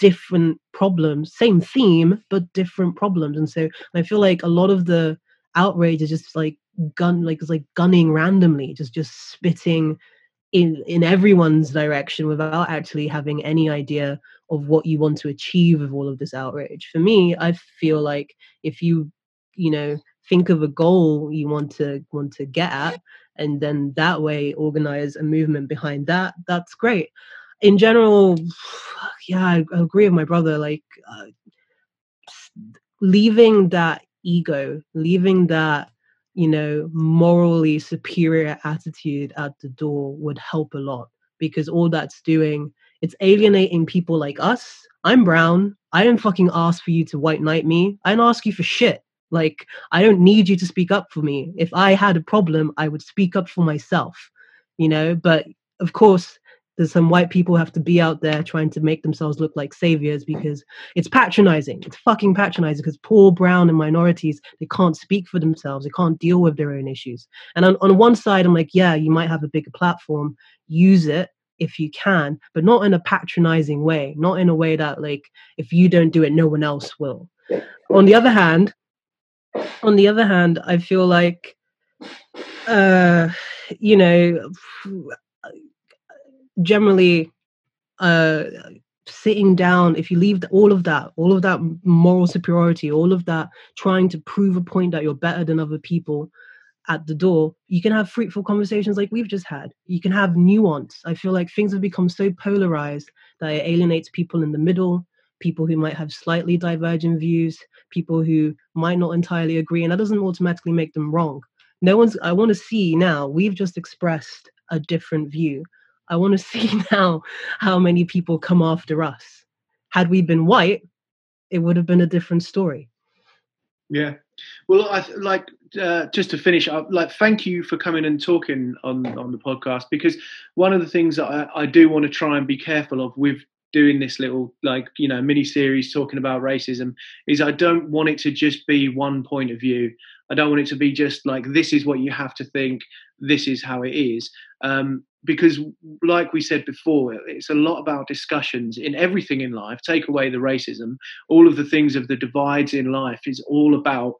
different problems, same theme, but different problems. And so I feel like a lot of the outrage is just like gun, like it's like gunning randomly, just just spitting in in everyone's direction without actually having any idea of what you want to achieve with all of this outrage. For me, I feel like if you, you know, think of a goal you want to want to get at, and then that way organize a movement behind that, that's great. In general, yeah, I agree with my brother. Like, uh, leaving that ego, leaving that, you know, morally superior attitude at the door would help a lot, because all that's doing, it's alienating people like us. I'm brown. I didn't fucking ask for you to white knight me. I didn't ask you for shit. Like, I don't need you to speak up for me. If I had a problem, I would speak up for myself, you know. But of course, there's some white people have to be out there trying to make themselves look like saviors, because it's patronizing. It's fucking patronizing, because poor brown and minorities, they can't speak for themselves. They can't deal with their own issues. And on, on one side, I'm like, yeah, you might have a bigger platform. Use it if you can, but not in a patronizing way, not in a way that, like, if you don't do it, no one else will. On the other hand, on the other hand, I feel like, uh, you know, generally uh, sitting down, if you leave all of that, all of that moral superiority, all of that trying to prove a point that you're better than other people at the door, you can have fruitful conversations like we've just had. You can have nuance. I feel like things have become so polarized that it alienates people in the middle, people who might have slightly divergent views, people who might not entirely agree, and that doesn't automatically make them wrong. No one's, I want to see now, we've just expressed a different view. I want to see now how many people come after us. Had we been white, it would have been a different story. Yeah. Well, I like uh, just to finish up, like, thank you for coming and talking on, on the podcast, because one of the things that I, I do want to try and be careful of with doing this little, like, you know, mini series talking about racism is I don't want it to just be one point of view. I don't want it to be just like, this is what you have to think, this is how it is. Um, because like we said before, it's a lot about discussions in everything in life. Take away the racism, all of the things of the divides in life is all about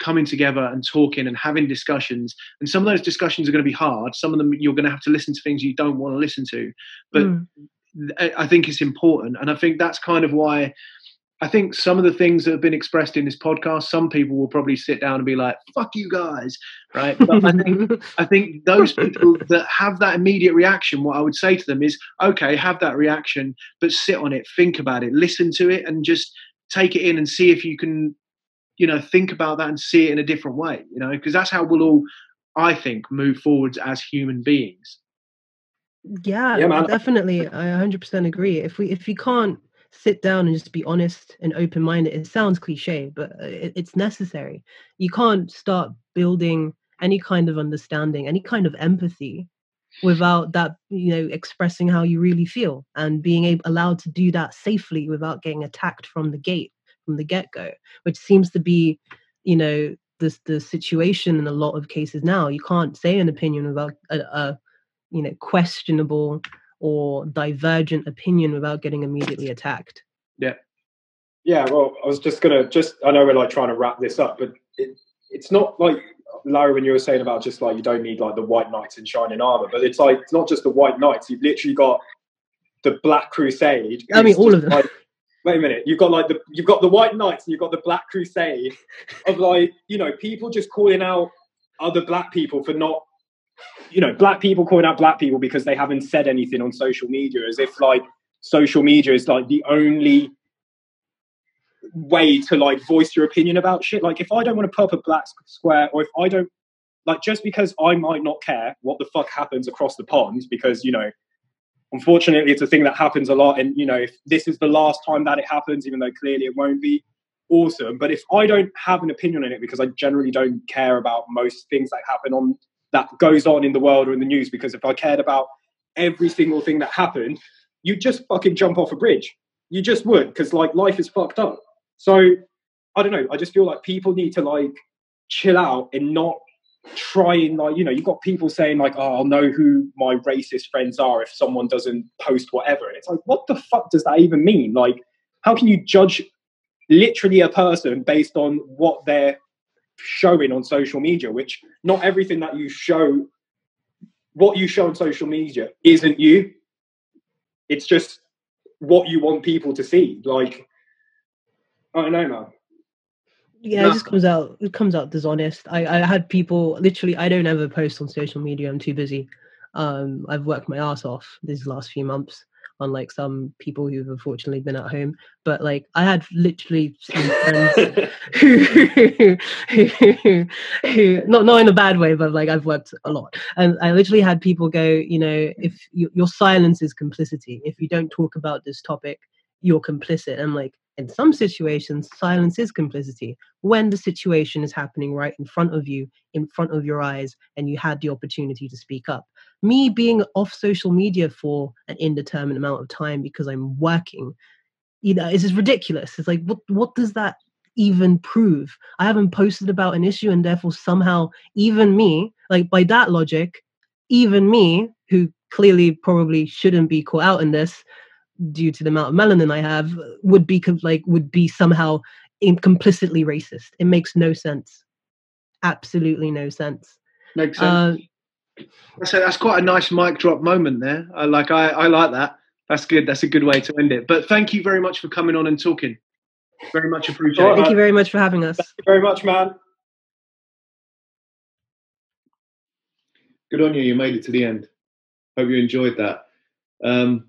coming together and talking and having discussions. And some of those discussions are going to be hard. Some of them you're going to have to listen to things you don't want to listen to, but mm. I think it's important. And I think that's kind of why I think some of the things that have been expressed in this podcast, some people will probably sit down and be like, fuck you guys, right? But I think I think those people that have that immediate reaction, what I would say to them is, okay, have that reaction, but sit on it, think about it, listen to it, and just take it in and see if you can, you know, think about that and see it in a different way, you know, because that's how we'll all, I think, move forwards as human beings. Yeah, yeah, definitely. I one hundred percent agree. If we if you can't sit down and just be honest and open-minded, it sounds cliche, but it, it's necessary. You can't start building any kind of understanding, any kind of empathy without that, you know, expressing how you really feel and being able, allowed to do that safely without getting attacked from the gate, from the get-go, which seems to be, you know, this the situation in a lot of cases now. You can't say an opinion without a, a you know, questionable or divergent opinion without getting immediately attacked. Yeah. Yeah. Well, I was just going to just, I know we're like trying to wrap this up, but it, it's not like, Larry, when you were saying about just like, you don't need like the white knights in shining armor, but it's like, it's not just the white knights. You've literally got the Black Crusade. I mean, all of them. Like, wait a minute. You've got like the, you've got the white knights and you've got the Black Crusade of like, you know, people just calling out other black people for not, you know, black people calling out black people because they haven't said anything on social media, as if like social media is like the only way to like voice your opinion about shit. Like if I don't want to put up a black square, or if I don't, like, just because I might not care what the fuck happens across the pond, because, you know, unfortunately it's a thing that happens a lot, and, you know, if this is the last time that it happens, even though clearly it won't be, awesome. But if I don't have an opinion on it, because I generally don't care about most things that happen on that goes on in the world or in the news, because if I cared about every single thing that happened, you'd just fucking jump off a bridge. You just would, because like life is fucked up. So I don't know. I just feel like people need to like chill out and not try and like, you know, you've got people saying like, oh, I'll know who my racist friends are if someone doesn't post whatever. And it's like, what the fuck does that even mean? Like, how can you judge literally a person based on what they're showing on social media, which not everything that you show, what you show on social media isn't you. It's just what you want people to see. Like, I don't know, man. Yeah, nah. It just comes out, it comes out dishonest. I, I had people, literally, I don't ever post on social media. I'm too busy. Um, I've worked my ass off these last few months, unlike some people who've unfortunately been at home. But like, I had literally seen friends who, who, who, who, not not in a bad way, but like I've worked a lot, and I literally had people go, you know, if you, your silence is complicity, if you don't talk about this topic, you're complicit. I'm like, In some situations, silence is complicity. When the situation is happening right in front of you, in front of your eyes, and you had the opportunity to speak up. Me being off social media for an indeterminate amount of time because I'm working, you know, it's just ridiculous. It's like, what, what does that even prove? I haven't posted about an issue, and therefore somehow even me, like by that logic, even me, who clearly probably shouldn't be caught out in this, due to the amount of melanin I have, would be like would be somehow implicitly racist. It makes no sense. Absolutely no sense. Makes sense. Uh, so that's quite a nice mic drop moment there. I like I, I like that. That's good. That's a good way to end it. But thank you very much for coming on and talking. Very much appreciated. Thank you very much for having us. Thank you very much, man. Good on you. You made it to the end. Hope you enjoyed that. Um,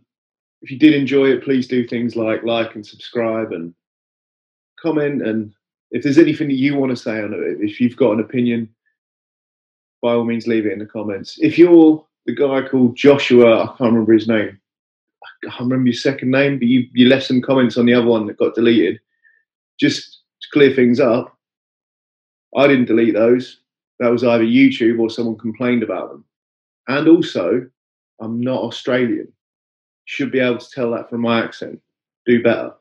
If you did enjoy it, please do things like like and subscribe and comment. And if there's anything that you want to say on it, if you've got an opinion, by all means, leave it in the comments. If you're the guy called Joshua, I can't remember his name. I can't remember your second name, but you, you left some comments on the other one that got deleted. Just to clear things up, I didn't delete those. That was either YouTube or someone complained about them. And also, I'm not Australian. Should be able to tell that from my accent. Do better.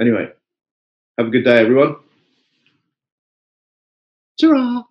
Anyway, have a good day, everyone. Ta-ra!